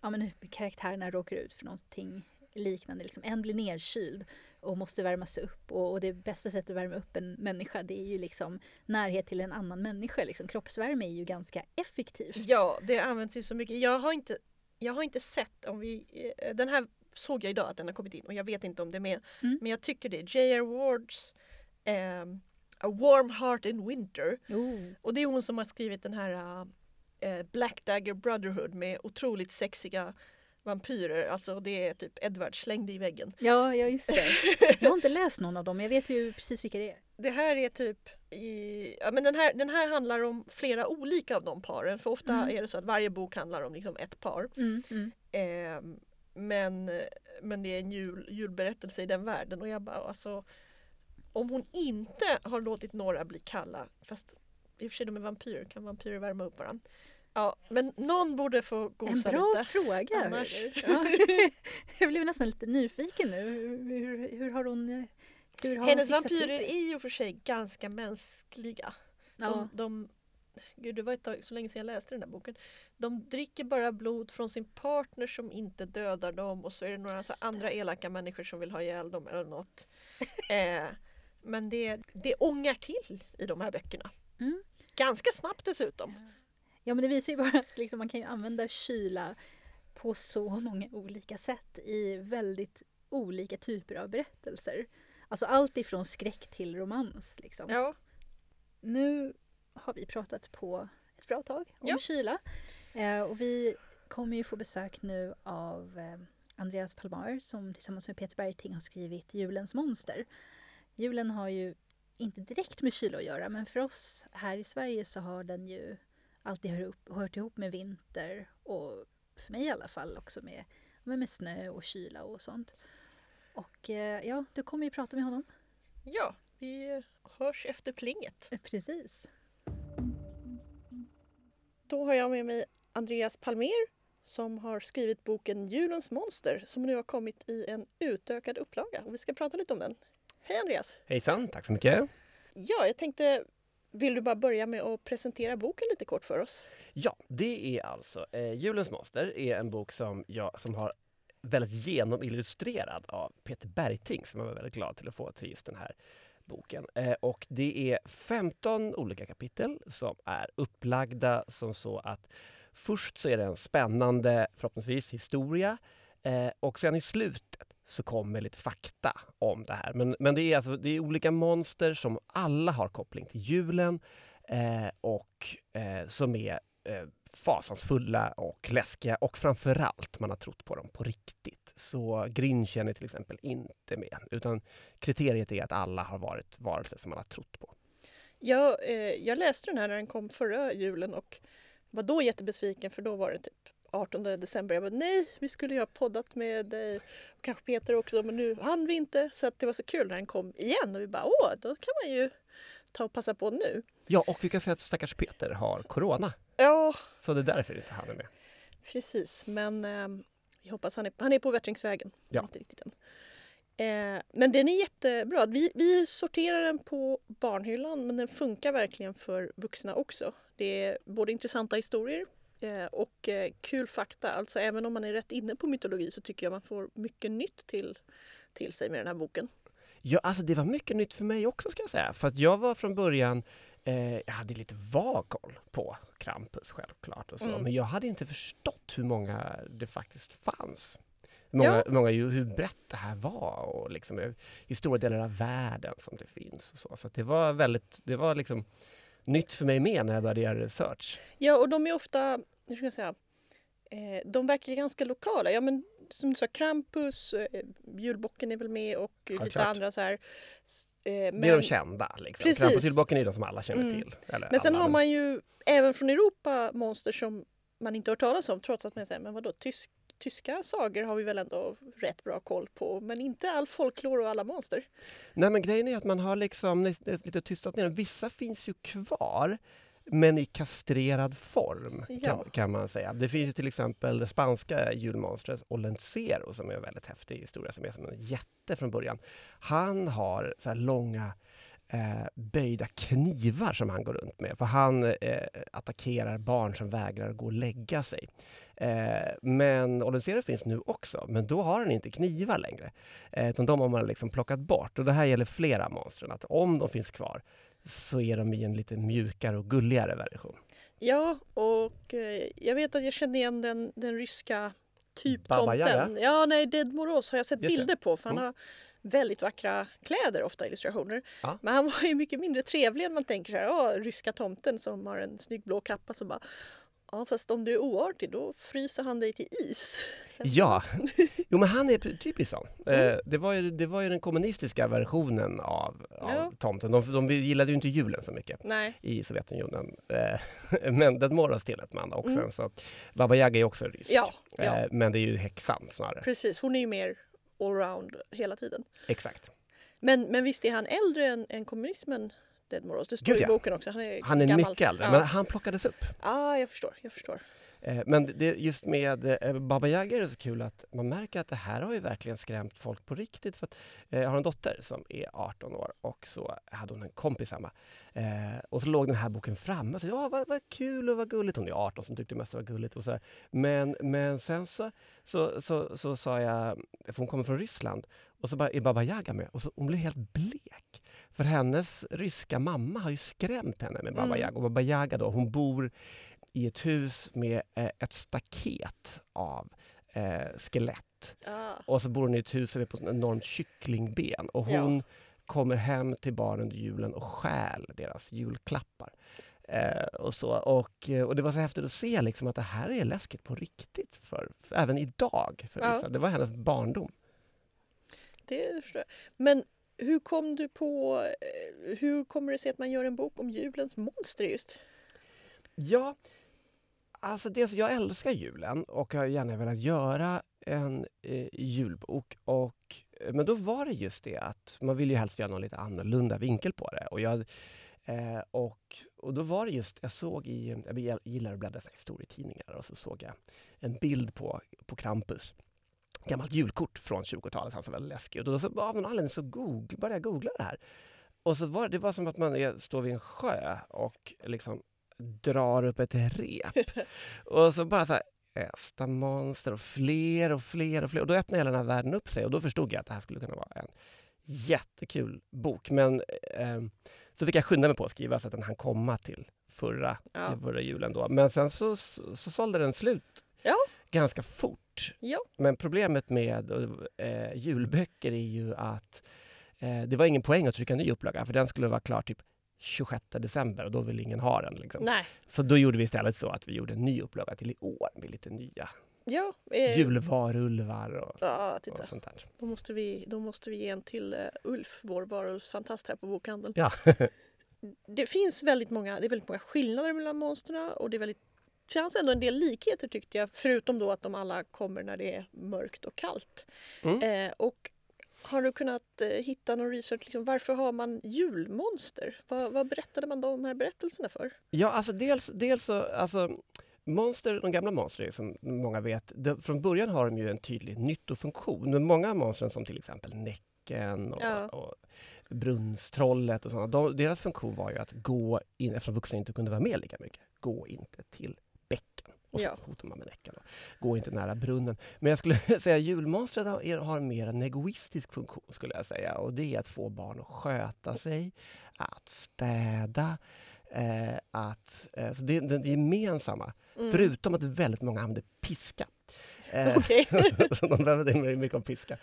karaktärerna råkar ut för någonting liknande. Liksom, en blir nedkyld och måste värmas upp. Och det bästa sättet att värma upp en människa, det är ju liksom närhet till en annan människa. Liksom, kroppsvärme är ju ganska effektivt. Ja, det används ju så mycket. Jag har inte sett om vi... Den här såg jag idag att den har kommit in, och jag vet inte om det är med. Men jag tycker det är J.R. Wards A Warm Heart in Winter. Och det är hon som har skrivit den här Black Dagger Brotherhood med otroligt sexiga vampyrer. Alltså det är typ Edward slängde i väggen. Ja, just det. Jag har inte läst någon av dem. Jag vet ju precis vilka det är. Det här är typ... Den här handlar om flera olika av de paren. För ofta är det så att varje bok handlar om liksom ett par. Men det är en julberättelse i den världen. Och jag bara, alltså... Om hon inte har låtit några bli kalla, fast i och för sig de är vampyrer, kan vampyrer värma upp varandra? Ja, men någon borde få gosa lite. En bra lite. Fråga. Annars... Ja. Jag blev nästan lite nyfiken nu. Hur har hon... Hennes vampyrer är ju för sig ganska mänskliga. Ja. Gud, det var ett tag, så länge sedan jag läste den där boken. De dricker bara blod från sin partner som inte dödar dem. Och så är det några så andra elaka människor som vill ha ihjäl dem eller något. Men det ångar till i de här böckerna. Mm. Ganska snabbt dessutom. Ja, men det visar ju bara att liksom, man kan ju använda kyla på så många olika sätt i väldigt olika typer av berättelser. Alltså allt ifrån skräck till romans. Liksom. Ja. Nu har vi pratat på ett bra tag om kyla. Och vi kommer ju få besök nu av Andreas Palmqvist som tillsammans med Peter Bergting har skrivit Julens Monster. Julen har ju inte direkt med kyla att göra, men för oss här i Sverige så har den ju alltid hört ihop med vinter och för mig i alla fall också med snö och kyla och sånt. Och ja, du kommer ju prata med honom. Ja, vi hörs efter plinget. Precis. Då har jag med mig Andreas Palmqvist som har skrivit boken Julens Monster som nu har kommit i en utökad upplaga och vi ska prata lite om den. Hej Andreas! Hejsan, tack så mycket! Ja, jag tänkte... Vill du bara börja med att presentera boken lite kort för oss? Ja, det är alltså Julens Monster är en bok som har väldigt genomillustrerad av Peter Bergting som jag var väldigt glad till att få till just den här boken. Och det är 15 olika kapitel som är upplagda som så att först så är det en spännande förhoppningsvis historia och sen i slutet så kommer lite fakta om det här. Men det är olika monster som alla har koppling till julen och som är fasansfulla och läskiga och framförallt man har trott på dem på riktigt. Så Grinchen är till exempel inte med utan kriteriet är att alla har varit varelser som man har trott på. Jag läste den här när den kom förra julen och var då jättebesviken för då var det typ 18 december. Jag bara, nej, vi skulle ju ha poddat med dig. Och kanske Peter också, men nu hann vi inte. Så att det var så kul när den kom igen. Och vi bara, då kan man ju ta och passa på nu. Ja, och vi kan säga att stackars Peter har corona. Ja. Så det är därför inte han är med. Precis, men jag hoppas han är på vettringsvägen. Ja. Inte riktigt än. Men den är jättebra. Vi sorterar den på barnhyllan, men den funkar verkligen för vuxna också. Det är både intressanta historier och kul fakta. Alltså även om man är rätt inne på mytologi så tycker jag man får mycket nytt till sig med den här boken. Ja, alltså det var mycket nytt för mig också ska jag säga. För att jag var från början, jag hade lite vag koll på Krampus självklart och så. Men jag hade inte förstått hur många det faktiskt fanns. Hur brett det här var och liksom i stora delar av världen som det finns och så. Så att det var liksom nytt för mig med när jag började göra research. Ja, och de är ofta, hur ska jag säga, de verkar ganska lokala. Ja, men som du sa, Krampus, julbocken är väl med och lite klart. Andra så här. Men... Det är de kända, liksom. Precis. Krampus och julbocken är de som alla känner till. Eller men sen har man ju, även från Europa, monster som man inte har hört talas om, trots att man säger, men vadå, tyska sagor har vi väl ändå rätt bra koll på, men inte all folklor och alla monster. Nej, men grejen är att man har liksom lite tystat ner. Vissa finns ju kvar, men i kastrerad form kan man säga. Det finns ju till exempel det spanska julmonstret Olentzero som är en väldigt häftig historia, som är som en jätte från början. Han har så här långa böjda knivar som han går runt med. För han attackerar barn som vägrar gå och lägga sig. Men Olentzero finns nu också. Men då har han inte knivar längre. Utan de har man liksom plockat bort. Och det här gäller flera monstren. Att om de finns kvar så är de i en lite mjukare och gulligare version. Ja, och jag vet att jag känner igen den ryska typ Baba Jaga. Ja, nej, Ded Moroz har jag sett bilder på. För han har väldigt vackra kläder, ofta illustrationer. Ja. Men han var ju mycket mindre trevlig än man tänker så här, ryska tomten som har en snygg blå kappa som bara, fast om du är oartig då fryser han dig till is. Sen... Ja, jo men han är typiskt sån. Det var ju den kommunistiska versionen av tomten. De gillade ju inte julen så mycket i Sovjetunionen. Men det morras till ett man också. Så Baba Jaga är också rysk. Ja. Men det är ju häxan snarare. Precis, hon är ju mer allround hela tiden. Exakt. Men visst är han äldre än kommunismen, Deadmore Oz? Det står i boken också. Han är mycket äldre, men han plockades upp. Jag förstår. Men det, just med Baba Jaga är det så kul att man märker att det här har ju verkligen skrämt folk på riktigt. För att jag har en dotter som är 18 år och så hade hon en kompis hemma. Och så låg den här boken framme. Så ja, vad kul och vad gulligt. Hon är 18 som tyckte mest var gulligt och sådär. Men sen så sa jag, för hon kommer från Ryssland. Och så bara är Baba Jaga med. Och så hon blev helt blek. För hennes ryska mamma har ju skrämt henne med Baba Jaga. Och Baba Jaga då, hon bor i ett hus med ett staket av skelett. Och så bor hon i ett hus som är på ett enormt kycklingben. Och hon kommer hem till barnen under julen och stjäl deras julklappar. Och det var så häftigt att se liksom, att det här är läskigt på riktigt. För även idag. För vissa. Det var hennes barndom. Det förstår jag. Men hur kommer det sig att man gör en bok om julens monster just? Ja, alltså dels, jag älskar julen och jag har gärna velat göra en julbok. Men då var det just det att man ville ju helst göra någon lite annorlunda vinkel på det. Och då var det just, jag gillar att bläddra i historietidningar och så såg jag en bild på Krampus. Gammalt julkort från 20-talet, han såg väldigt läskig. Och då så, av någon anledning så började jag googla det här. Och så var det var som att man står vid en sjö och liksom drar upp ett rep. Och så bara så här, ästa monster och fler. Och då öppnade hela den här världen upp sig. Och då förstod jag att det här skulle kunna vara en jättekul bok. Men så fick jag skynda mig på att skriva så att den hann komma till förra julen då. Men sen så sålde den slut ganska fort. Ja. Men problemet med julböcker är ju att det var ingen poäng att trycka en ny upplaga. För den skulle vara klar typ 26 december och då vill ingen ha den. Liksom. Nej. Så då gjorde vi istället så att vi gjorde en ny upplaga till i år med lite nya julvarulvar och sånt där. Då måste vi ge en till Ulf, vår varulvsfantast här på bokhandeln. Ja. Det är väldigt många skillnader mellan monsterna och det fanns ändå en del likheter tyckte jag, förutom då att de alla kommer när det är mörkt och kallt. Mm. Och har du kunnat hitta någon research? Liksom, varför har man julmonster? Vad berättade man de här berättelserna för? Ja, alltså dels monster, de gamla monster som många vet, från början har de ju en tydlig nyttofunktion. Men många monster som till exempel Näcken och Brunnstrollet och sådana, deras funktion var ju att gå in, eftersom vuxna inte kunde vara med lika mycket, gå inte till bäcken. Och så hotar man med Näcken. Gå inte nära brunnen. Men jag skulle säga julmonstret har mer en egoistisk funktion skulle jag säga. Och det är att få barn att sköta sig. Att städa. Så det är gemensamma. Förutom att väldigt många använder piska. Så de behöver mycket om piska.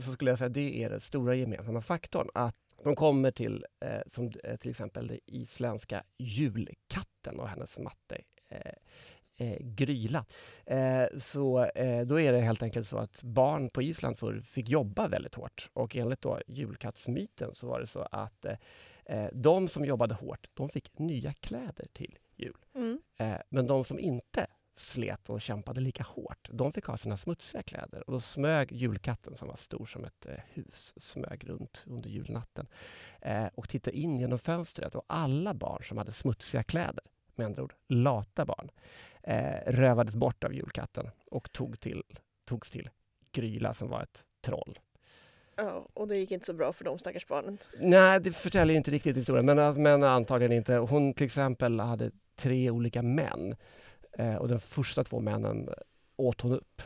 Så skulle jag säga det är den stora gemensamma faktorn. Att de kommer till, som till exempel den isländska julkatten och hennes matte. Gryla. Då är det helt enkelt så att barn på Island förr fick jobba väldigt hårt. Och enligt då julkattsmyten så var det så att de som jobbade hårt, de fick nya kläder till jul. Men de som inte slet och kämpade lika hårt, de fick ha sina smutsiga kläder. Och då smög julkatten, som var stor som ett hus, smög runt under julnatten. Och tittade in genom fönstret. Och alla barn som hade smutsiga kläder, med andra ord lata barn, rövades bort av julkatten och togs till Gryla, som var ett troll. Ja, och det gick inte så bra för de stackars barnen. Nej, det förtäljer inte riktigt historien, men antagligen inte. Hon till exempel hade 3 olika män, och de första 2 männen åt hon upp.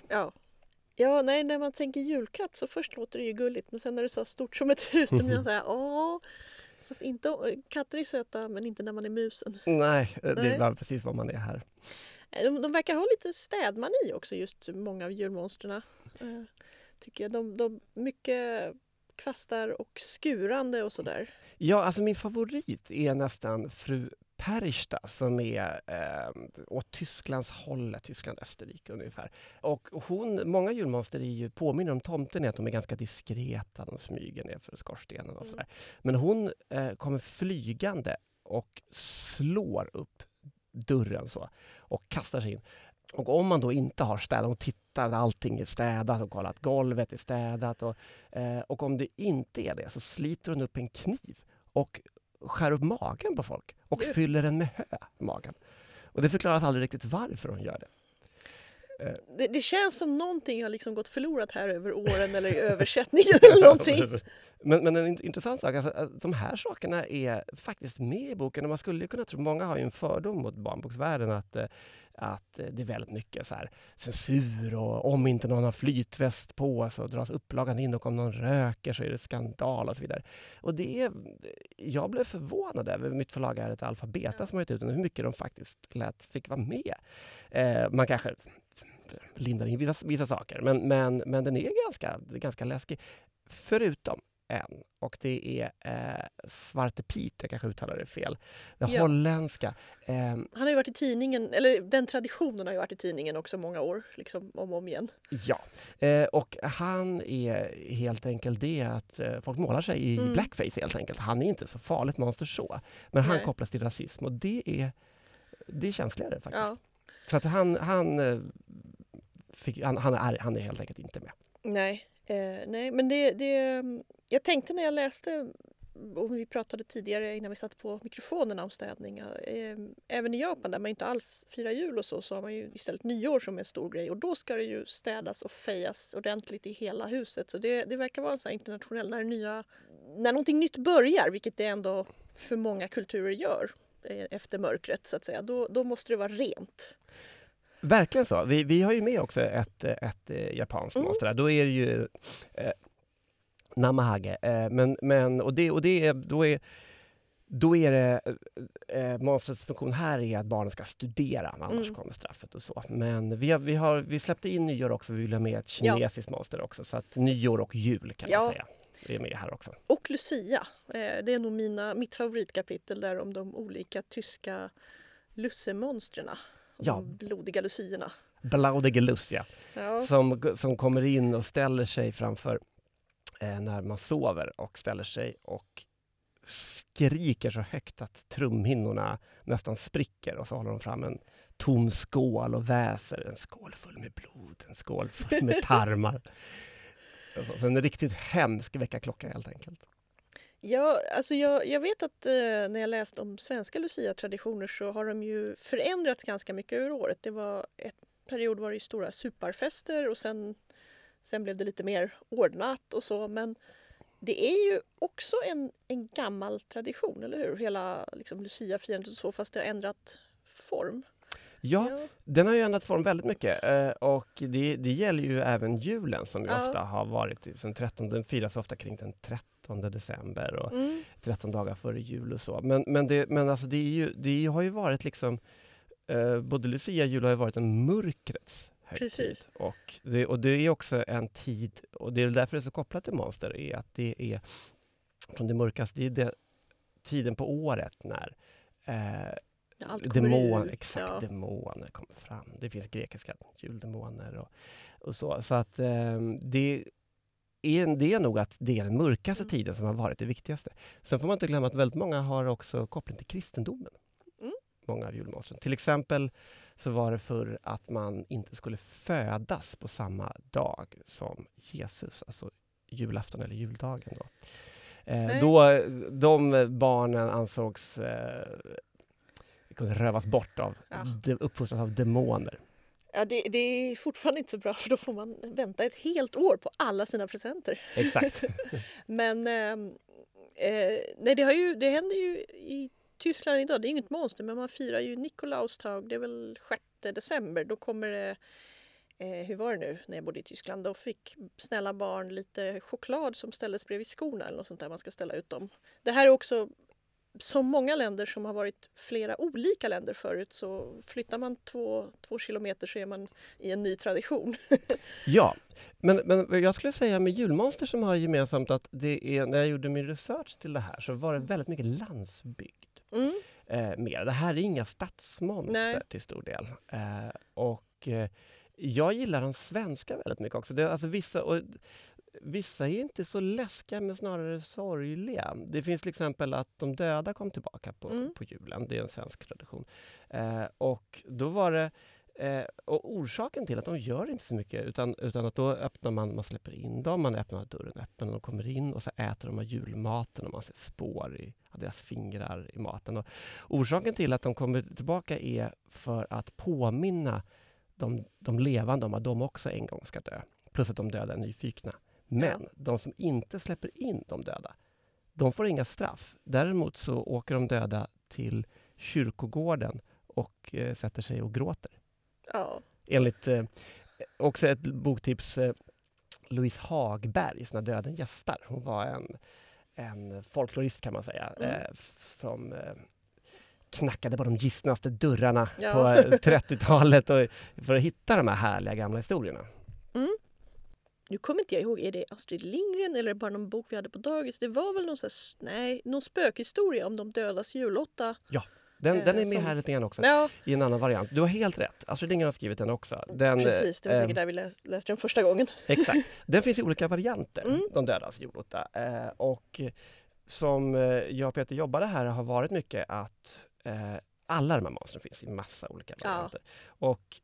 Ja, nej, när man tänker julkatt så först låter det ju gulligt, men sen när det är så stort som ett hus, då blir jag såhär, fast inte, katter är söta, men inte när man är musen. Nej, det är precis vad man är här. De verkar ha lite städmani också, just många av julmonsterna. Tycker jag. De mycket kvastar och skurande och sådär. Ja, alltså min favorit är nästan fru Perchta, som är åt Tysklands håll, Tyskland-Österrike ungefär. Och många julmonster är ju, påminner om tomten i att de är ganska diskreta, de smyger ner för skorstenen och sådär. Men hon kommer flygande och slår upp dörren så och kastar sig in. Och om man då inte har städat och tittar, allting är städat och kollar att golvet är städat. Och om det inte är det så sliter hon upp en kniv och skär upp magen på folk. Och fyller den med hö, magen. Och det förklaras aldrig riktigt varför hon gör det. Det känns som någonting har liksom gått förlorat här över åren eller i översättningen eller någonting. Men en intressant sak, alltså, de här sakerna är faktiskt med i boken. Och man skulle kunna tro, många har ju en fördom mot barnboksvärlden att det är väldigt mycket så här censur och om inte någon har flytväst på så dras upplagan in och om någon röker så är det skandal och så vidare. Och jag blev förvånad över, mitt förlag är ett alfabeta som har gett ut, hur mycket de faktiskt fick vara med. Man kanske lindar in vissa saker, men den är ganska läskig. Förutom en, och det är Svarte Pete, jag kanske uttalar det fel. Den holländska. Han har ju varit i tidningen, eller den traditionen har ju varit i tidningen också många år, liksom om och om igen. Ja, och han är helt enkelt det att folk målar sig i blackface helt enkelt. Han är inte så farligt monster så, men han kopplas till rasism och det är känsligare faktiskt. Ja. Så att han är arg, han är helt enkelt inte med. Nej, men det... Jag tänkte när jag läste, och vi pratade tidigare innan vi satt på mikrofonerna om städningar. Även i Japan där man inte alls firar jul och så har man ju istället nyår som är en stor grej. Och då ska det ju städas och fejas ordentligt i hela huset. Så det verkar vara en sån här internationell, när någonting nytt börjar, vilket det ändå för många kulturer gör efter mörkret så att säga. Då måste det vara rent. Verkligen så. Vi har ju med också ett japanskt monster där. Då är det ju Namahage. Men monstrets funktion här är att barnen ska studera, annars kommer straffet och så. Men vi släppte in nyår också, vi vill ha med ett kinesiskt monster också. Så att nyår och jul kan man säga. Det är med här också. Och Lucia. Det är nog mitt favoritkapitel där om de olika tyska lussemonstrena. De blodiga lucierna. Blaudige Lucia. Ja. Som kommer in och ställer sig framför när man sover och ställer sig och skriker så högt att trumhinnorna nästan spricker och så håller de fram en tom skål och väser. En skål full med blod, en skål full med tarmar. Så en riktigt hemsk väckarklocka helt enkelt. Ja, alltså jag vet att när jag läste om svenska Lucia-traditioner så har de ju förändrats ganska mycket över året. Det var ett period var det ju stora superfester och sen blev det lite mer ordnat och så. Men det är ju också en gammal tradition, eller hur? Hela liksom, Lucia-firandet och så, fast det har ändrat form. Ja, den har ju ändrat form väldigt mycket och det gäller ju även julen som ju ofta har varit som 13, den firas ofta kring den 13 december och 13 dagar före jul och så. Men det har ju varit liksom, både Lucia och jul har ju varit en mörkrets högtid. Precis. Och det är också en tid, och det är därför det är så kopplat till monster, är att det är från det mörkaste, det är tiden på året när demoner kommer fram. Det finns grekiska juldemoner och så. Så att det är nog att det är den mörkaste tiden som har varit det viktigaste. Sen får man inte glömma att väldigt många har också koppling till kristendomen. Många av julmonstren. Till exempel så var det för att man inte skulle födas på samma dag som Jesus. Alltså julafton eller juldagen då. Då de barnen ansågs kunde rövas bort av, uppfostras av demoner. Ja, det är fortfarande inte så bra, för då får man vänta ett helt år på alla sina presenter. Exakt. Men det händer ju i Tyskland idag, det är inget monster, men man firar ju Nikolaustag, det är väl 6 december, då kommer det hur var det nu när jag bodde i Tyskland? Då fick snälla barn lite choklad som ställdes bredvid skorna eller något sånt där man ska ställa ut dem. Det här är också som många länder som har varit flera olika länder förut, så flyttar man 2 kilometer så är man i en ny tradition. Ja, men jag skulle säga med julmonster som har gemensamt att det är, när jag gjorde min research till det här så var det väldigt mycket landsbygd. Mer. Det här är inga stadsmonster till stor del. Jag gillar de svenska väldigt mycket också. Vissa är inte så läskiga men snarare sorgliga. Det finns till exempel att de döda kom tillbaka på julen. Det är en svensk tradition. Och då var det Och orsaken till att de gör inte så mycket, utan att då öppnar man släpper in dem, man öppnar dörren öppen och de kommer in och så äter de av julmaten och man ser spår i deras fingrar i maten. Och orsaken till att de kommer tillbaka är för att påminna de levande om att de också en gång ska dö. Plus att de döda är nyfikna. Men de som inte släpper in de döda, de får inga straff. Däremot så åker de döda till kyrkogården och sätter sig och gråter. Oh. Enligt också ett boktips, Louise Hagberg, När döden gästar. Hon var en folklorist kan man säga, som knackade på de gissnaste dörrarna på 30-talet och, för att hitta de här härliga gamla historierna. Mm. Nu kommer inte jag ihåg, är det Astrid Lindgren eller bara någon bok vi hade på dagis? Det var väl någon spökhistoria om de dödas julotta. Ja. Den är med här lite grann också, i en annan variant. Du har helt rätt. Astrid Lindgren har skrivit den också. Precis, det var säkert där vi läste den första gången. Exakt. Den finns i olika varianter, de dödas julotta. Och som jag och Peter jobbade här har varit mycket att alla de här monstren finns i massa olika varianter. Ja. Och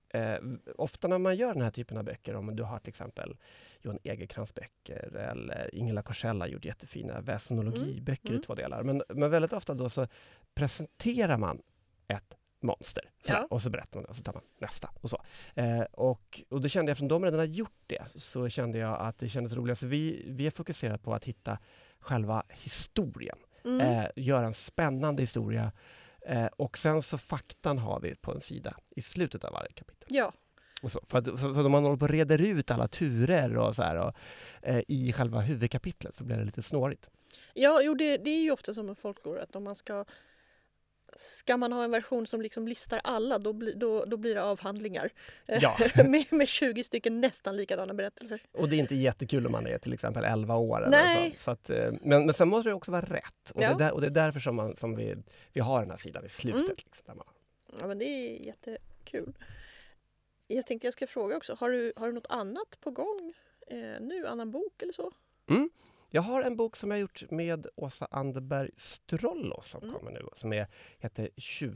ofta när man gör den här typen av böcker, om du har till exempel John Egerkrans böcker eller Ingela Korsella gjorde jättefina väsenologiböcker i 2 delar. Men väldigt ofta då så presenterar man ett monster sådär, och så berättar man det och så tar man nästa och så. Och då kände jag, eftersom de redan har gjort det, så kände jag att det kändes roligt. Så vi är fokuserade på att hitta själva historien. Göra en spännande historia. Och sen så faktan har vi på en sida i slutet av varje kapitel. Ja. Och så, för man håller på och reder ut alla turer och så här, och i själva huvudkapitlet så blir det lite snårigt. Ja, det är ju ofta som en folklore att om man ska man ha en version som liksom listar alla, då blir det avhandlingar med 20 stycken nästan likadana berättelser. Och det är inte jättekul om man är till exempel 11 år. Nej. Eller så att, men sen måste det också vara rätt. Och, det är därför som vi har den här sidan i slutet. Liksom. Ja, men det är jättekul. Jag tänkte jag ska fråga också, har du något annat på gång nu? Annan bok eller så? Jag har en bok som jag gjort med Åsa Anderberg Strollo som kommer nu, som heter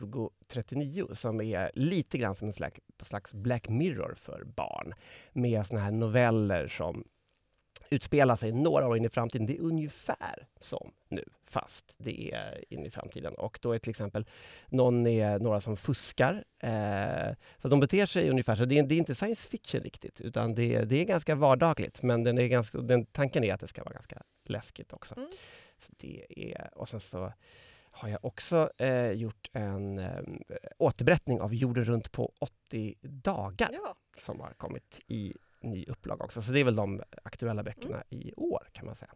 2039, som är lite grann som en slags Black Mirror för barn, med såna här noveller som utspelar sig några år in i framtiden. Det är ungefär som nu, fast det är in i framtiden. Och då är till exempel några som fuskar. Så de beter sig ungefär så. Det är inte science fiction riktigt, utan det är ganska vardagligt. Men tanken är att det ska vara ganska läskigt också. Så det är, och sen så har jag också gjort en återberättning av Jorden runt på 80 dagar som har kommit i ny upplaga också. Så det är väl de aktuella böckerna i år kan man säga.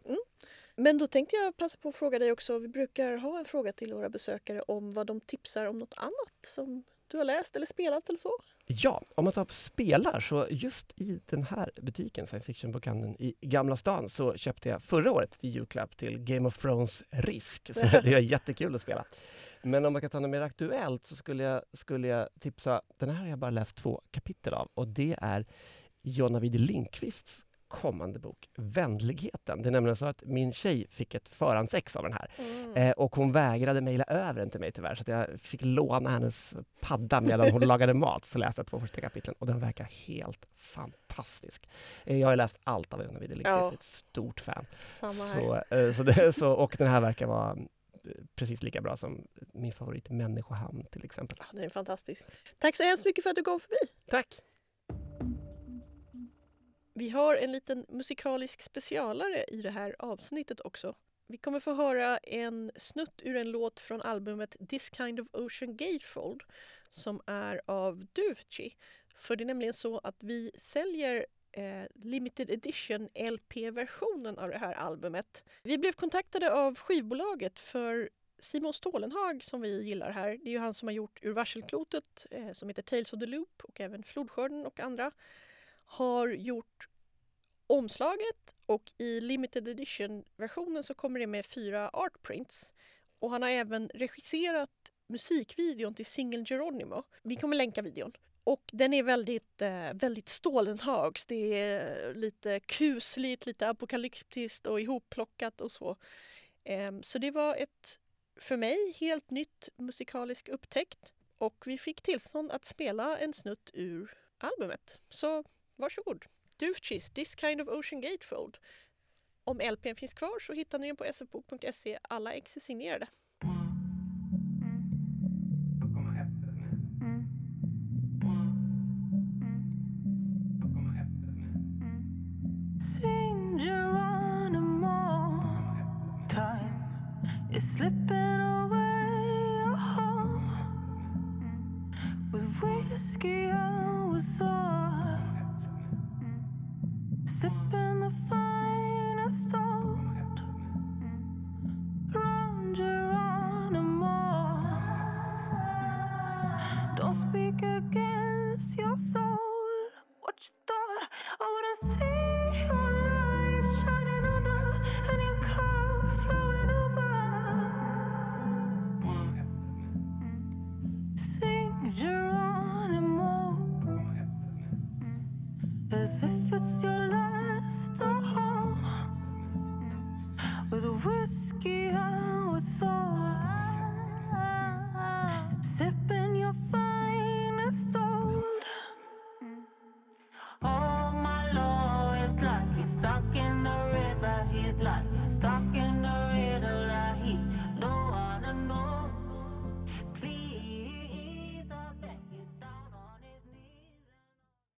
Men då tänkte jag passa på att fråga dig också. Vi brukar ha en fråga till våra besökare om vad de tipsar om något annat som du har läst eller spelat eller så. Ja, om man tar upp spelar så just i den här butiken, Science Fiction-bokhandeln i Gamla stan, så köpte jag förra året i julklapp till Game of Thrones Risk. Så det är jättekul att spela. Men om man kan ta något mer aktuellt så skulle jag tipsa, den här har jag bara läst 2 kapitel av, och det är John-Arvid Lindqvists kommande bok Vänligheten. Det är nämligen så att min tjej fick ett förhandsex av den här. Och hon vägrade mejla över den till mig tyvärr, så att jag fick låna hennes padda medan hon lagade mat. Så läste jag 2 första kapitlen och den verkar helt fantastisk. Jag har läst allt av John-Arvid Lindqvist. Jag är ett stort fan. Och den här verkar vara precis lika bra som min favorit Människohamn till exempel. Ja, den är fantastisk. Tack så hemskt mycket för att du kom förbi. Tack! Vi har en liten musikalisk specialare i det här avsnittet också. Vi kommer få höra en snutt ur en låt från albumet This Kind of Ocean Gatefold som är av Duvchi. För det är nämligen så att vi säljer limited edition LP-versionen av det här albumet. Vi blev kontaktade av skivbolaget för Simon Stålenhag som vi gillar här. Det är ju han som har gjort Ur varselklotet som heter Tales of the Loop och även Flodskörden och andra. Har gjort omslaget och i limited edition-versionen så kommer det med 4 artprints. Och han har även regisserat musikvideon till singeln Geronimo. Vi kommer länka videon. Och den är väldigt, väldigt Stålenhags. Det är lite kusligt, lite apokalyptiskt och ihopplockat och så. Så det var ett, för mig, helt nytt musikalisk upptäckt. Och vi fick tillstånd att spela en snutt ur albumet. Så varsågod. Doofchis, This Kind of Ocean Gatefold. Om LPn finns kvar så hittar ni den på sfbok.se. Alla ex är signerade. Slipping away home with whiskey I was soft, sipping the finest thought round Geronimo. Don't speak against your soul. What you thought I wouldn't see. It's your last home with whiskey.